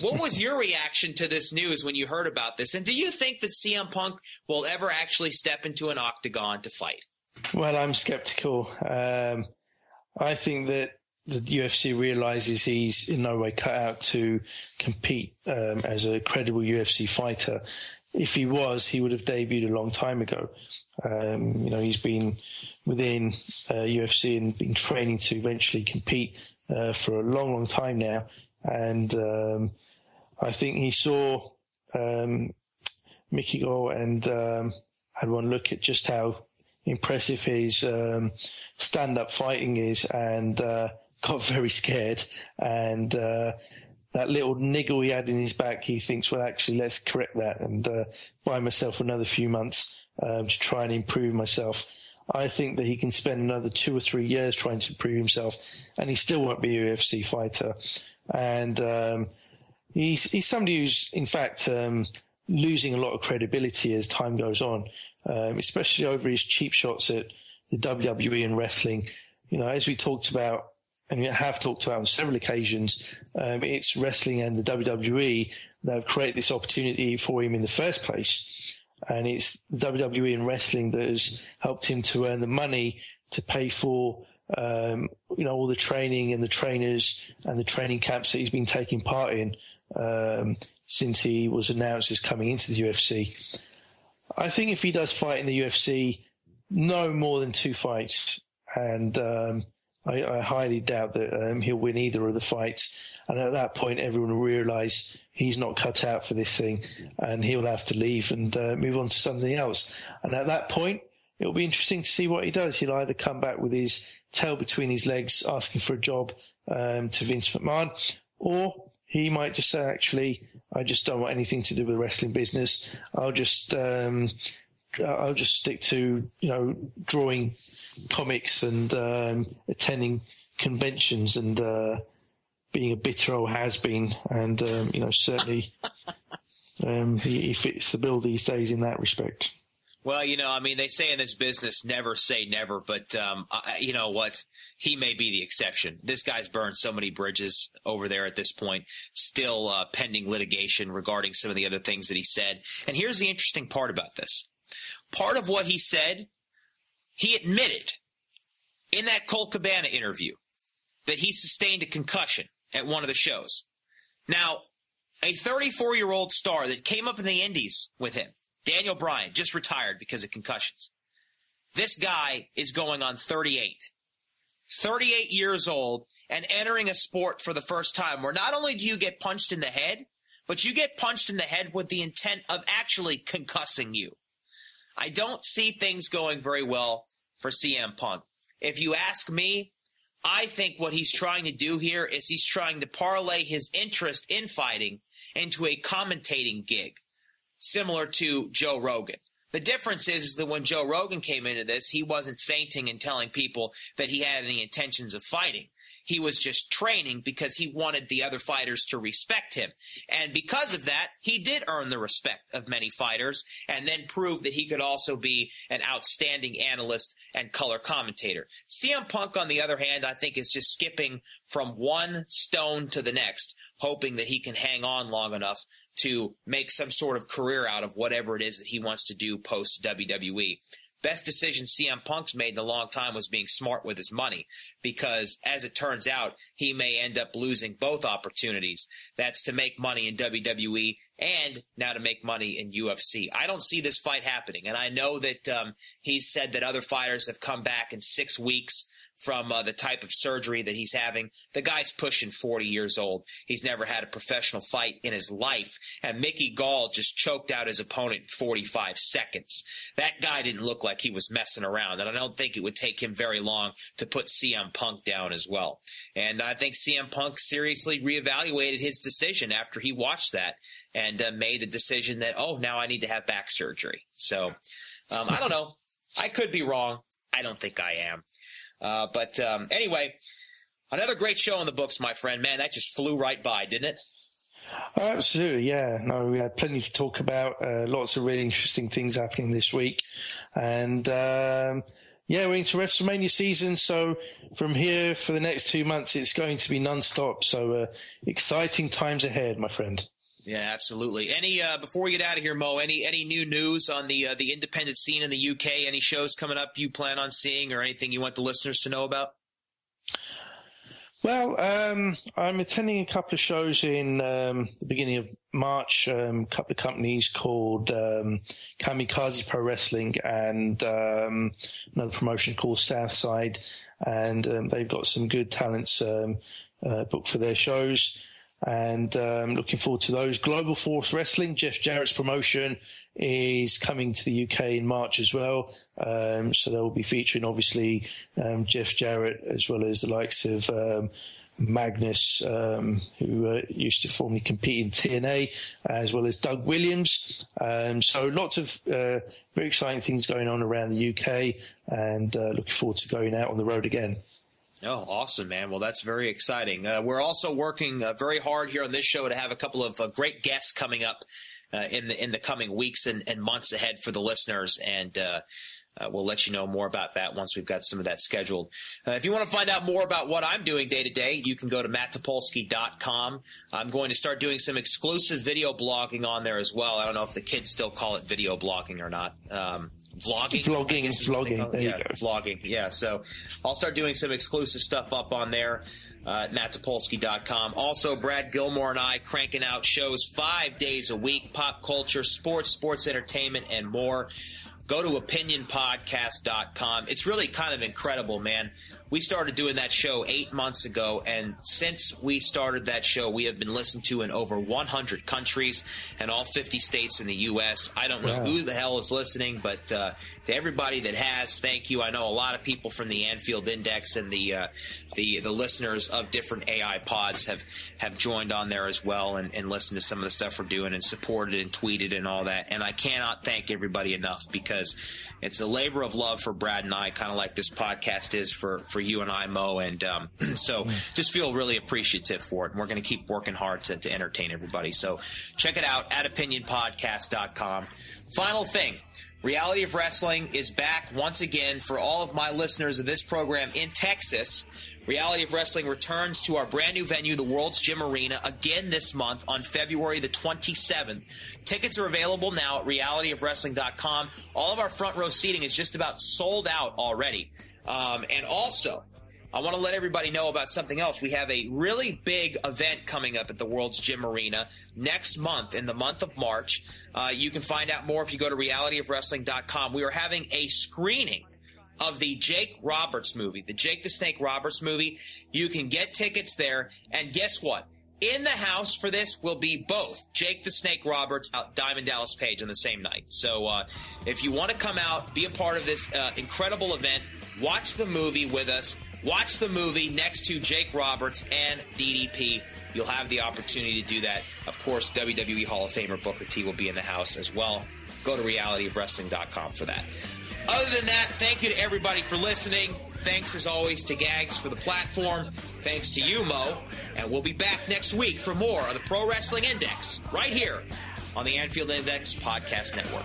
What was your reaction to this news when you heard about this? And do you think that C M Punk will ever actually step into an octagon to fight? Well, I'm skeptical. Um, I think that the U F C realizes he's in no way cut out to compete um, as a credible U F C fighter. If he was, he would have debuted a long time ago. Um, you know, he's been within uh, U F C and been training to eventually compete uh, for a long, long time now. And um, I think he saw um, Mickey Gall and um, had one look at just how impressive his um, stand-up fighting is, and uh, got very scared. And uh, that little niggle he had in his back, he thinks, well, actually, let's correct that and uh, buy myself another few months um, to try and improve myself. I think that he can spend another two or three years trying to improve himself, and he still won't be a U F C fighter. And um, he's, he's somebody who's, in fact, um, losing a lot of credibility as time goes on, um, especially over his cheap shots at the W W E and wrestling. You know, as we talked about, and we have talked about on several occasions, um, it's wrestling and the W W E that have created this opportunity for him in the first place. And it's the W W E and wrestling that has helped him to earn the money to pay for, um, you know, all the training and the trainers and the training camps that he's been taking part in, um, since he was announced as coming into the U F C. I think if he does fight in the U F C, no more than two fights. And, um, I, I highly doubt that um, he'll win either of the fights. And at that point, everyone will realize he's not cut out for this thing, and he'll have to leave and uh, move on to something else. And at that point, it'll be interesting to see what he does. He'll either come back with his tail between his legs asking for a job um, to Vince McMahon, or he might just say, actually, I just don't want anything to do with the wrestling business. I'll just um, I'll just stick to, you know, drawing comics and um, attending conventions and uh, being a bitter old has-been. And, um, you know, certainly um, he, he fits the bill these days in that respect. Well, you know, I mean, they say in this business, never say never, but um, I, you know what? He may be the exception. This guy's burned so many bridges over there at this point, still uh, pending litigation regarding some of the other things that he said. And here's the interesting part about this. Part of what he said, he admitted in that Colt Cabana interview that he sustained a concussion at one of the shows. Now, a thirty-four-year-old star that came up in the Indies with him, Daniel Bryan, just retired because of concussions. This guy is going on thirty-eight. thirty-eight years old and entering a sport for the first time where not only do you get punched in the head, but you get punched in the head with the intent of actually concussing you. I don't see things going very well for C M Punk. If you ask me, I think what he's trying to do here is he's trying to parlay his interest in fighting into a commentating gig, similar to Joe Rogan. The difference is, is that when Joe Rogan came into this, he wasn't fainting and telling people that he had any intentions of fighting. He was just training because he wanted the other fighters to respect him. And because of that, he did earn the respect of many fighters and then proved that he could also be an outstanding analyst and color commentator. C M Punk, on the other hand, I think is just skipping from one stone to the next, hoping that he can hang on long enough to make some sort of career out of whatever it is that he wants to do post-W W E. Best decision C M Punk's made in a long time was being smart with his money, because as it turns out, he may end up losing both opportunities. That's to make money in W W E and now to make money in U F C. I don't see this fight happening, and I know that um, he's said that other fighters have come back in six weeks from uh, the type of surgery that he's having. The guy's pushing forty years old. He's never had a professional fight in his life. And Mickey Gall just choked out his opponent in forty-five seconds. That guy didn't look like he was messing around. And I don't think it would take him very long to put C M Punk down as well. And I think C M Punk seriously reevaluated his decision after he watched that and uh, made the decision that, oh, now I need to have back surgery. So um, I don't know. I could be wrong. I don't think I am. Uh, but um, anyway, another great show on the books, my friend. Man, that just flew right by, didn't it? Oh, absolutely, yeah. No, we had plenty to talk about. Uh, lots of really interesting things happening this week. And, um, yeah, we're into WrestleMania season. So from here for the next two months, it's going to be nonstop. So uh, exciting times ahead, my friend. Yeah, absolutely. Any uh, before we get out of here, Mo, any any new news on the uh, the independent scene in the U K? Any shows coming up you plan on seeing, or anything you want the listeners to know about? Well, um, I'm attending a couple of shows in um, the beginning of March. Um, a couple of companies called um, Kamikaze Pro Wrestling and um, another promotion called Southside, and um, they've got some good talents um, uh, booked for their shows. And um, looking forward to those. Global Force Wrestling, Jeff Jarrett's promotion, is coming to the U K in March as well. Um, so they'll be featuring, obviously, um, Jeff Jarrett, as well as the likes of um, Magnus, um, who uh, used to formerly compete in T N A, as well as Doug Williams. Um, so lots of uh, very exciting things going on around the U K, and uh, looking forward to going out on the road again. Oh, awesome, man. Well, that's very exciting. Uh, we're also working uh, very hard here on this show to have a couple of uh, great guests coming up uh, in the in the coming weeks and, and months ahead for the listeners, and uh, uh, we'll let you know more about that once we've got some of that scheduled. Uh, if you want to find out more about what I'm doing day to day, you can go to matt topolsky dot com. I'm going to start doing some exclusive video blogging on there as well. I don't know if the kids still call it video blogging or not. Um Vlogging, vlogging, is vlogging. There yeah, you go. Vlogging. Yeah, so I'll start doing some exclusive stuff up on there uh, at matt topolsky dot com. Also, Brad Gilmore and I cranking out shows five days a week: pop culture, sports, sports entertainment, and more. Go to opinion podcast dot com. It's really kind of incredible, man. We started doing that show eight months ago, and since we started that show, we have been listened to in over one hundred countries and all fifty states in the U S. I don't know wow. who the hell is listening, but uh, to everybody that has, thank you. I know a lot of people from the Anfield Index and the uh, the, the listeners of different A I pods have, have joined on there as well and, and listened to some of the stuff we're doing and supported and tweeted and all that. And I cannot thank everybody enough, because it's a labor of love for Brad and I, kind of like this podcast is for, for you and I, Mo. And um, so just feel really appreciative for it. And we're going to keep working hard to, to entertain everybody. So check it out at opinion podcast dot com. Final thing. Reality of Wrestling is back once again for all of my listeners of this program in Texas. Reality of Wrestling returns to our brand new venue, the World's Gym Arena, again this month on February the twenty-seventh. Tickets are available now at reality of wrestling dot com. All of our front row seating is just about sold out already. Um, and also, I want to let everybody know about something else. We have a really big event coming up at the World's Gym Arena next month, in the month of March. Uh, you can find out more if you go to reality of wrestling dot com. We are having a screening of the Jake Roberts movie, the Jake the Snake Roberts movie. You can get tickets there, and guess what? In the house for this will be both Jake the Snake Roberts and Diamond Dallas Page on the same night. So uh, if you want to come out, be a part of this uh, incredible event, watch the movie with us. Watch the movie next to Jake Roberts and D D P. You'll have the opportunity to do that. Of course, W W E Hall of Famer Booker T will be in the house as well. Go to reality of wrestling dot com for that. Other than that, thank you to everybody for listening. Thanks, as always, to Gags for the platform. Thanks to you, Mo. And we'll be back next week for more on the Pro Wrestling Index, right here on the Anfield Index Podcast Network.